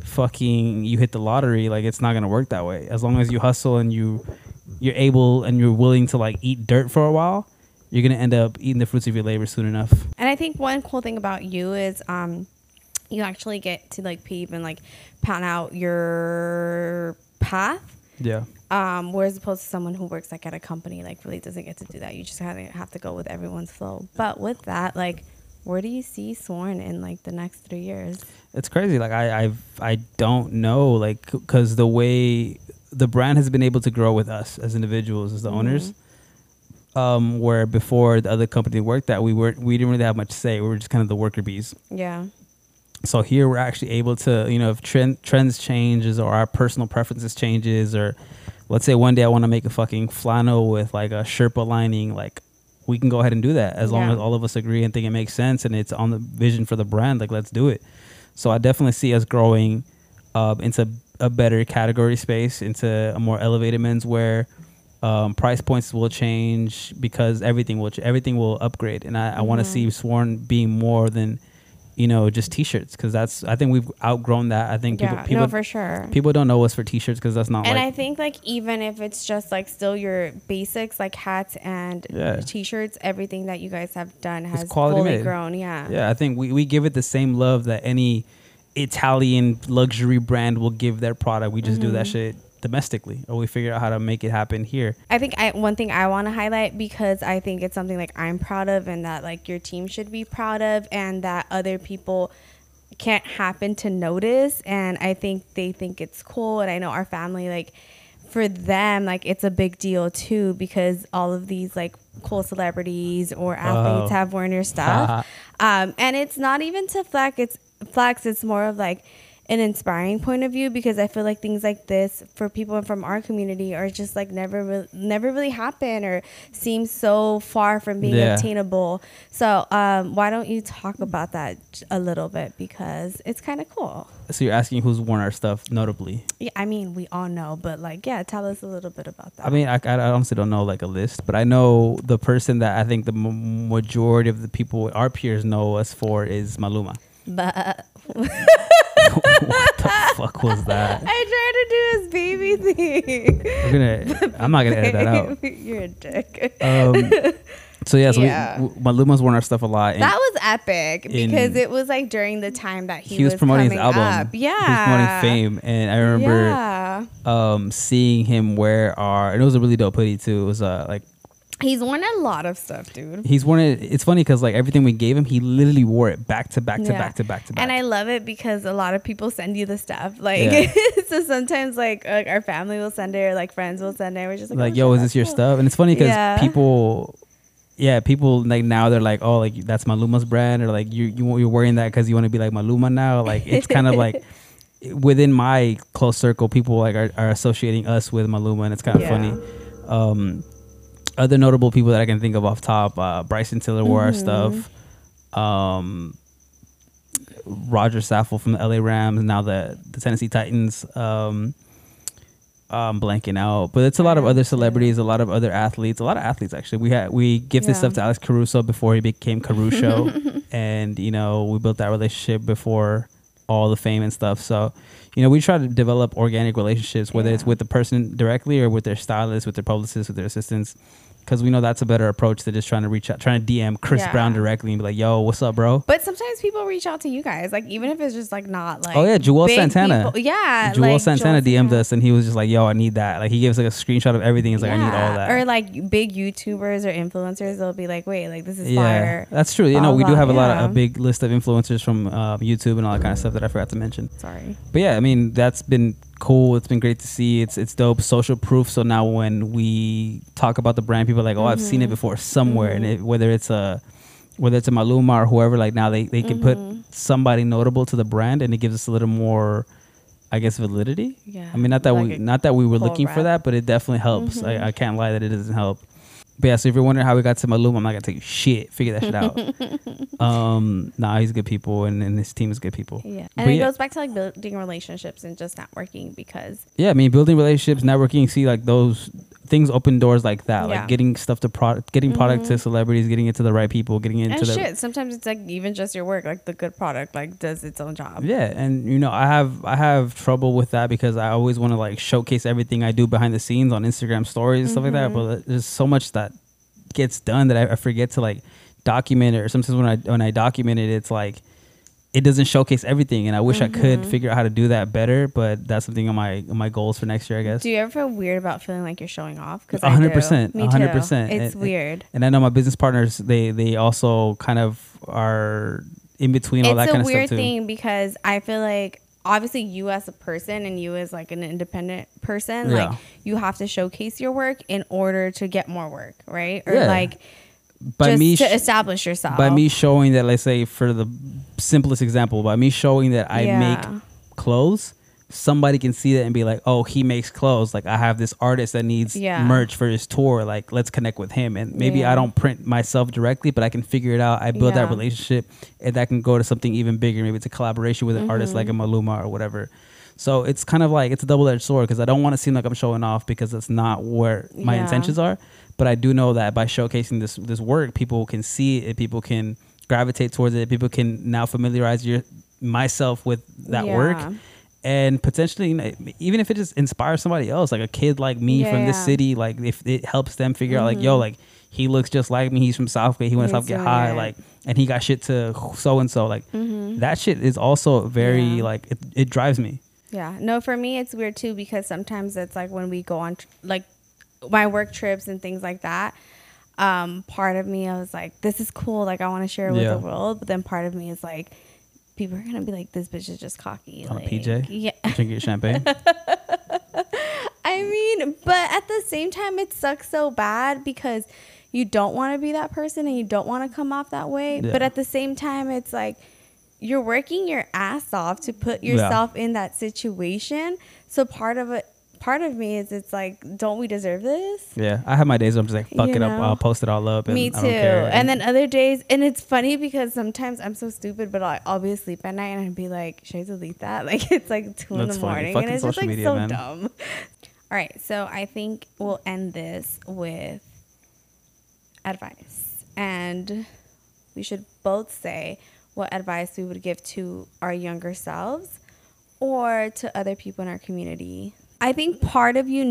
fucking you hit the lottery. Like, it's not going to work that way. As long as you hustle and you're able and you're willing to like eat dirt for a while, you're going to end up eating the fruits of your labor soon enough. And I think one cool thing about you is you actually get to like peep and like plan out your path. Yeah. Whereas opposed to someone who works like at a company, like really doesn't get to do that. You just have to go with everyone's flow. But with that, like, where do you see Sworn in like the next 3 years? It's crazy. Like, I don't know, like, because the way the brand has been able to grow with us as individuals, as the owners. Where before the other company worked at, we didn't really have much to say. We were just kind of the worker bees. Yeah. So here we're actually able to, you know, if trends changes or our personal preferences changes, or let's say one day I want to make a fucking flannel with like a Sherpa lining, like we can go ahead and do that as long as all of us agree and think it makes sense and it's on the vision for the brand. Like, let's do it. So I definitely see us growing into a better category space, into a more elevated menswear. Price points will change because everything will upgrade, and I want to see Sworn being more than you know, just T-shirts, because that's, I think we've outgrown that. I think people for sure. People don't know us for T-shirts because that's not. And I think like even if it's just like still your basics like hats and T-shirts, everything that you guys have done has fully grown. Yeah. Yeah, I think we give it the same love that any Italian luxury brand will give their product. We just do that shit domestically, or we figure out how to make it happen here. I think one thing I want to highlight, because I think it's something like I'm proud of and that like your team should be proud of and that other people can't happen to notice, and I think they think it's cool. And I know our family, like for them, like it's a big deal too, because all of these like cool celebrities or athletes have worn your stuff. And it's not even to flex, it's more of like an inspiring point of view, because I feel like things like this for people from our community are just like never really happen or seem so far from being obtainable. So why don't you talk about that a little bit, because it's kind of cool. So you're asking who's worn our stuff notably? Yeah, I mean we all know, but like tell us a little bit about that. I mean I honestly don't know like a list, but I know the person that I think the majority of the people, our peers, know us for is Maluma. But what the fuck was that? I tried to do his baby thing. I'm not gonna edit that out. You're a dick. So Maluma's worn our stuff a lot. That was epic because it was like during the time that he was promoting his album. He was promoting Fame, and I remember seeing him wear our. And it was a really dope hoodie too. It was like. He's worn a lot of stuff, dude. He's worn it. It's funny because like everything we gave him, he literally wore it back to back. And I love it because a lot of people send you the stuff. So sometimes like our family will send it, or like friends will send it. We're just like yo, is this your stuff? And it's funny because people like now they're like, oh, like that's Maluma's brand, or like you're wearing that because you want to be like Maluma now. Like it's kind of like. Within my close circle, people like are associating us with Maluma, and it's kind of funny. Other notable people that I can think of off top, Bryson Tiller wore our stuff. Roger Saffold from the LA Rams, now the Tennessee Titans. I'm blanking out, but it's a lot of other celebrities, a lot of athletes actually. We gifted stuff to Alex Caruso before he became Caruso, and you know we built that relationship before all the fame and stuff. So you know, we try to develop organic relationships, whether it's with the person directly or with their stylist, with their publicist, with their assistants, because we know that's a better approach than just trying to reach out, trying to DM Chris Brown directly and be like, yo, what's up, bro? But sometimes people reach out to you guys, like even if it's just like not like. Oh, yeah, Joel Santana. Joel Santana DM'd us, and he was just like, yo, I need that. Like he gave us like a screenshot of everything. He's like, I need all that. Or like big YouTubers or influencers, they'll be like, wait, like this is fire. That's true. You know, we do have a lot of a big list of influencers from YouTube and all that kind of stuff that I forgot to mention. Sorry. But yeah, I mean, that's been cool. It's been great to see. It's dope. Social proof. So now when we talk about the brand, people are like, oh, I've seen it before somewhere. And whether it's a Maluma or whoever, like now they can put somebody notable to the brand, and it gives us a little more, I guess, validity. Yeah. I mean, not that we were looking for that, but it definitely helps. I can't lie that it doesn't help. But yeah, so if you're wondering how we got to Maluma, I'm not gonna tell you shit. Figure that shit out. He's good people, and his team is good people. Yeah, and it goes back to like building relationships and just networking, because building relationships, networking. See, like those things open doors like that, like getting stuff to product to celebrities, getting it to the right people, getting it to shit. Sometimes it's like even just your work, like the good product, like does its own job. Yeah, and you know I have trouble with that because I always want to like showcase everything I do behind the scenes on Instagram stories and stuff like that. But there's so much that gets done that I forget to like document it, or sometimes when I document it, it's like it doesn't showcase everything, and I wish I could figure out how to do that better, but that's something on my goals for next year, I guess. Do you ever feel weird about feeling like you're showing off? Because 100%, 100%. It's weird. And I know my business partners, they also kind of are in between all that kind of stuff too. It's a weird thing because I feel like obviously you as a person and you as like an independent person, like you have to showcase your work in order to get more work, right? Or like to establish yourself. By me showing that, let's say for the simplest example, by me showing that I make clothes, somebody can see that and be like, oh, he makes clothes. Like I have this artist that needs merch for his tour. Like let's connect with him. And maybe I don't print myself directly, but I can figure it out. I build that relationship, and that can go to something even bigger. Maybe it's a collaboration with an artist like a Maluma or whatever. So it's kind of like, it's a double-edged sword, because I don't want to seem like I'm showing off, because that's not where my intentions are. But I do know that by showcasing this work, people can see it. People can gravitate towards it. People can now familiarize myself with that work. And potentially, you know, even if it just inspires somebody else, like a kid like me from this city, like if it helps them figure out, like, yo, like he looks just like me. He's from Southgate. He went to Southgate High, like, and he got shit to so and so. Like that shit is also very like it drives me. Yeah, no, for me it's weird too, because sometimes it's like when we go on like my work trips and things like that. Part of me I was like, this is cool. Like I want to share it with the world, but then part of me is like, people are gonna be like, this bitch is just cocky. On like, a PJ, drinking your champagne. I mean, but at the same time, it sucks so bad because you don't want to be that person and you don't want to come off that way. Yeah. But at the same time, it's like you're working your ass off to put yourself in that situation. So part of me is it's like, don't we deserve this? Yeah, I have my days where I'm just like, fuck it up, I'll post it all up. And me too. I don't care. And then other days, and it's funny because sometimes I'm so stupid, but I'll be asleep at night and I'll be like, should I delete that? Like it's like 2 in the morning fucking and it's just like media, so dumb. All right, so I think we'll end this with advice. And we should both say what advice we would give to our younger selves or to other people in our community. I think part of you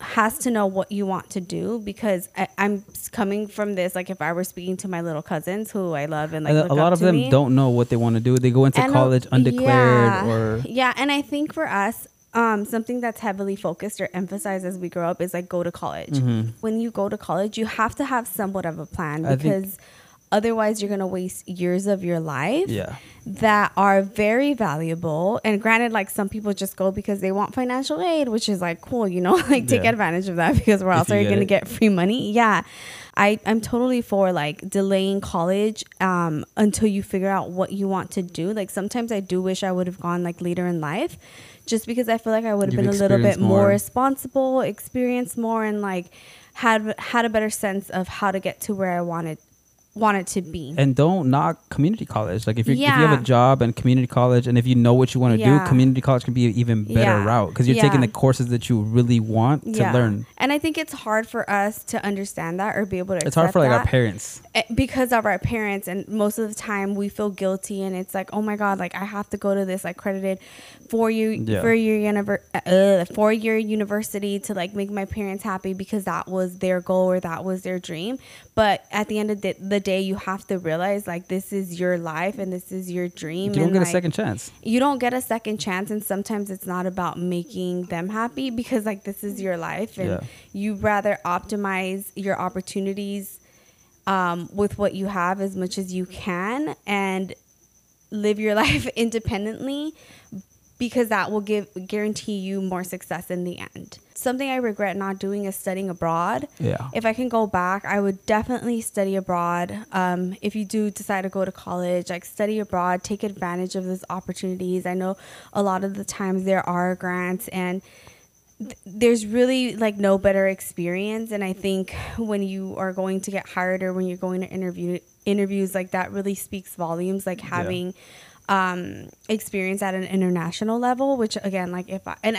has to know what you want to do, because I'm coming from this. Like if I were speaking to my little cousins who I love and like look up to me, a lot of them don't know what they want to do. They go into college undeclared or and I think for us, something that's heavily focused or emphasized as we grow up is like go to college. Mm-hmm. When you go to college, you have to have somewhat of a plan because otherwise, you're going to waste years of your life that are very valuable. And granted, like some people just go because they want financial aid, which is like cool, you know, like take advantage of that because where else are you going to get free money? Yeah, I'm totally for like delaying college until you figure out what you want to do. Like sometimes I do wish I would have gone like later in life just because I feel like I would have been a little bit more responsible, experienced more and like had a better sense of how to get to where I wanted to be. And don't knock community college. Like if you have a job and community college, and if you know what you want to do, community college can be an even better route because you're taking the courses that you really want to learn. And I think it's hard for us to understand that or be able to accept that. It's hard for like our parents. Because of our parents, and most of the time we feel guilty and it's like, oh my God, like I have to go to this like accredited four-year university to like make my parents happy because that was their goal or that was their dream. But at the end of the day, you have to realize like this is your life and this is your dream. You don't get a second chance, and sometimes it's not about making them happy because like this is your life and you rather optimize your opportunities with what you have as much as you can and live your life independently, because that will guarantee you more success in the end. Something I regret not doing is studying abroad. Yeah. If I can go back, I would definitely study abroad. If you do decide to go to college, like study abroad, take advantage of those opportunities. I know a lot of the times there are grants and there's really like no better experience. And I think when you are going to get hired or when you're going to interviews, like that really speaks volumes, like having... experience at an international level, which again, like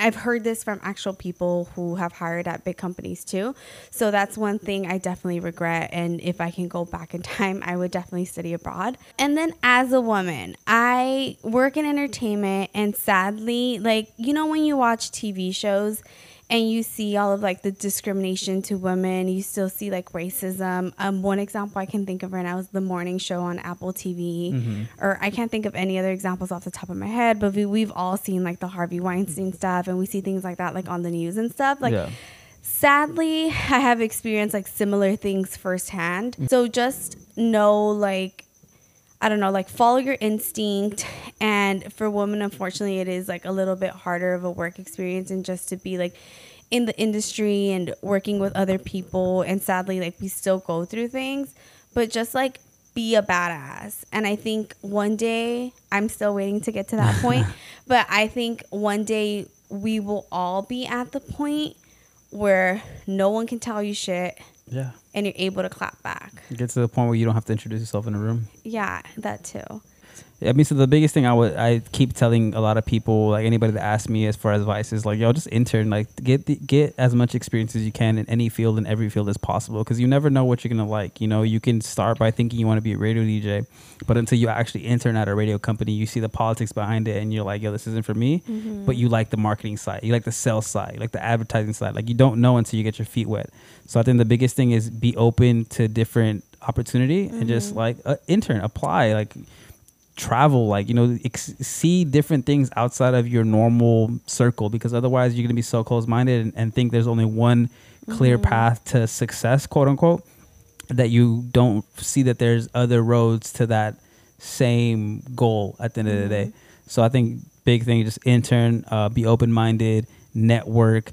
I've heard this from actual people who have hired at big companies too. So that's one thing I definitely regret. And if I can go back in time, I would definitely study abroad. And then as a woman, I work in entertainment, and sadly, like, you know, when you watch TV shows and you see all of like the discrimination to women, you still see like racism. One example I can think of right now is the morning show on Apple TV, or I can't think of any other examples off the top of my head, but we've all seen like the Harvey Weinstein stuff, and we see things like that like on the news and stuff. Like, sadly, I have experienced like similar things firsthand. So just know, like, I don't know, like follow your instinct. And for women, unfortunately, it is like a little bit harder of a work experience, and just to be like in the industry and working with other people. And sadly, like we still go through things, but just like be a badass. And I think one day, I'm still waiting to get to that point, but I think one day we will all be at the point where no one can tell you shit. Yeah. And you're able to clap back. Get to the point where you don't have to introduce yourself in a room. Yeah, that too. I mean, so the biggest thing I keep telling a lot of people, like anybody that asks me as far as advice, is like, yo, just intern, like get as much experience as you can in any field and every field as possible, because you never know what you're gonna like. You know, you can start by thinking you want to be a radio DJ, but until you actually intern at a radio company, you see the politics behind it, and you're like, yo, this isn't for me. Mm-hmm. But you like the marketing side, you like the sales side, you like the advertising side. Like, you don't know until you get your feet wet. So I think the biggest thing is be open to different opportunity, mm-hmm. and just like intern, apply, like. Travel, like, you know, see different things outside of your normal circle, because otherwise you're gonna be so close-minded and think there's only one clear mm-hmm. path to success, quote unquote, that you don't see that there's other roads to that same goal at the end mm-hmm. of the day. So I think big thing, just intern, be open-minded, network,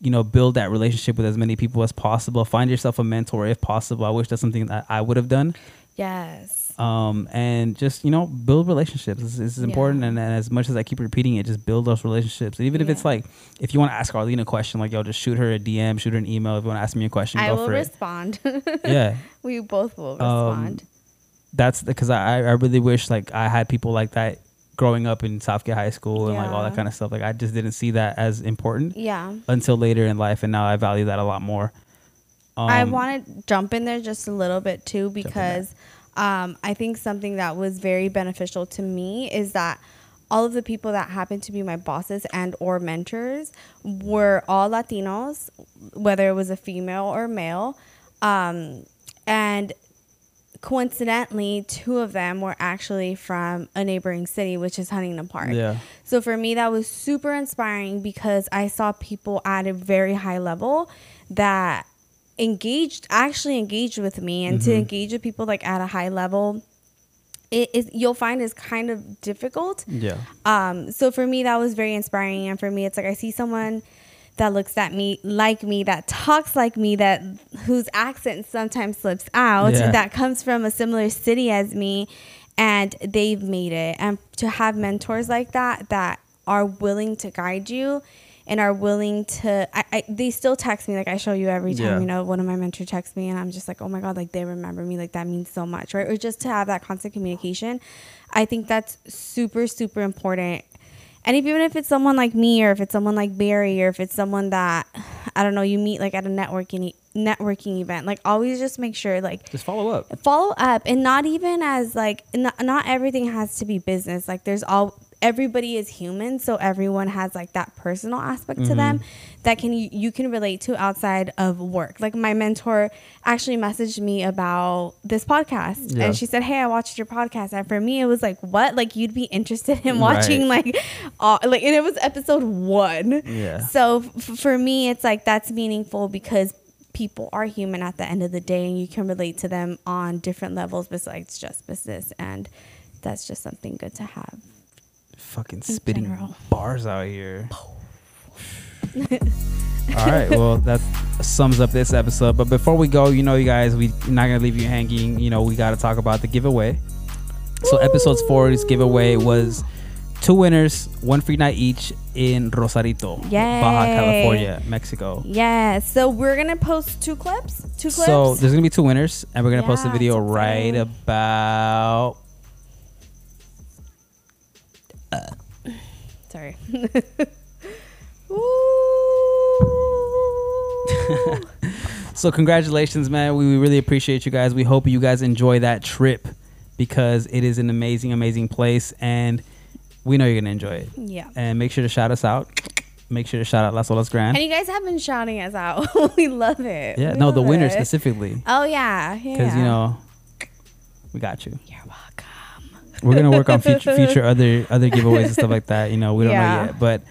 you know, build that relationship with as many people as possible, find yourself a mentor if possible. I wish that's something that I would have done. Yes. And just, you know, build relationships. This is important. Yeah. And as much as I keep repeating it, just build those relationships. And even if it's like, if you want to ask Arlene a question, like, yo, just shoot her a DM, shoot her an email. If you want to ask me a question, I will respond. Yeah. We both will respond. That's because I really wish, like, I had people like that growing up in Southgate High School and like all that kind of stuff. Like, I just didn't see that as important until later in life. And now I value that a lot more. I want to jump in there just a little bit too, because I think something that was very beneficial to me is that all of the people that happened to be my bosses and or mentors were all Latinos, whether it was a female or male. And coincidentally, two of them were actually from a neighboring city, which is Huntington Park. Yeah. So for me, that was super inspiring, because I saw people at a very high level that actually engaged with me, and mm-hmm. to engage with people like at a high level, you'll find is kind of difficult. Yeah. So for me, that was very inspiring. And for me, it's like, I see someone that looks at me like me, that talks like me, that whose accent sometimes slips out, that comes from a similar city as me, and they've made it. And to have mentors like that, that are willing to guide you and are willing to, they still text me, like I show you every time, you know, one of my mentors texts me and I'm just like, oh my God, like they remember me, like that means so much, right? Or just to have that constant communication. I think that's super, super important. And even if it's someone like me, or if it's someone like Barry, or if it's someone that, I don't know, you meet like at a networking event, like always just make sure, like, just follow up. And not even as like, not everything has to be business. Like everybody is human, so everyone has like that personal aspect mm-hmm. to them that you can relate to outside of work. Like my mentor actually messaged me about this podcast and she said, hey, I watched your podcast. And for me, it was like, what? Like you'd be interested in watching like, and it was episode 1. Yeah. So for me, it's like, that's meaningful, because people are human at the end of the day and you can relate to them on different levels besides just business. And that's just something good to have. Fucking spitting bars out here. All right, well, that sums up this episode. But before we go, you know, you guys, we're not gonna leave you hanging. You know, we got to talk about the giveaway. So episode 4's giveaway was 2 winners, 1 free night each in Rosarito, Baja California, Mexico. So we're gonna post 2 clips. So there's gonna be 2 winners, and we're gonna post a video right about sorry. So congratulations, man. We really appreciate you guys. We hope you guys enjoy that trip, because it is an amazing, amazing place, and we know you're gonna enjoy it. Yeah. And make sure to shout us out. Make sure to shout out Las Olas Grand. And you guys have been shouting us out. We love it. Yeah. No, the winner specifically. Oh yeah. Because you know, we got you. You're welcome. We're gonna work on future other giveaways and stuff like that. You know, we don't know yet, but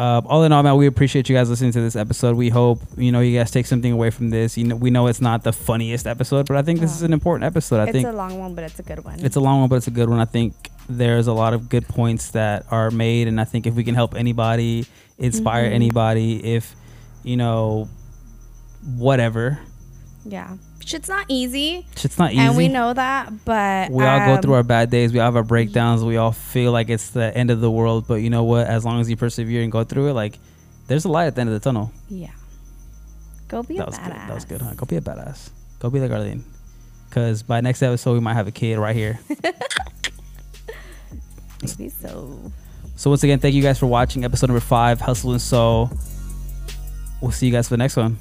all in all, man, we appreciate you guys listening to this episode. We hope, you know, you guys take something away from this. You know, we know it's not the funniest episode, but I think this is an important episode. I think it's a long one, but it's a good one. I think there's a lot of good points that are made, and I think if we can help anybody, inspire mm-hmm. anybody, if you know, whatever. Yeah. Shit's not easy. And we know that, but we all go through our bad days. We all have our breakdowns. We all feel like it's the end of the world. But you know what? As long as you persevere and go through it, like there's a light at the end of the tunnel. Yeah. Go be a badass. That was good, huh? Go be a badass. Go be like Arlene. Because by next episode, we might have a kid right here. Be so. So once again, thank you guys for watching episode number 5, Hustle and Soul. We'll see you guys for the next one.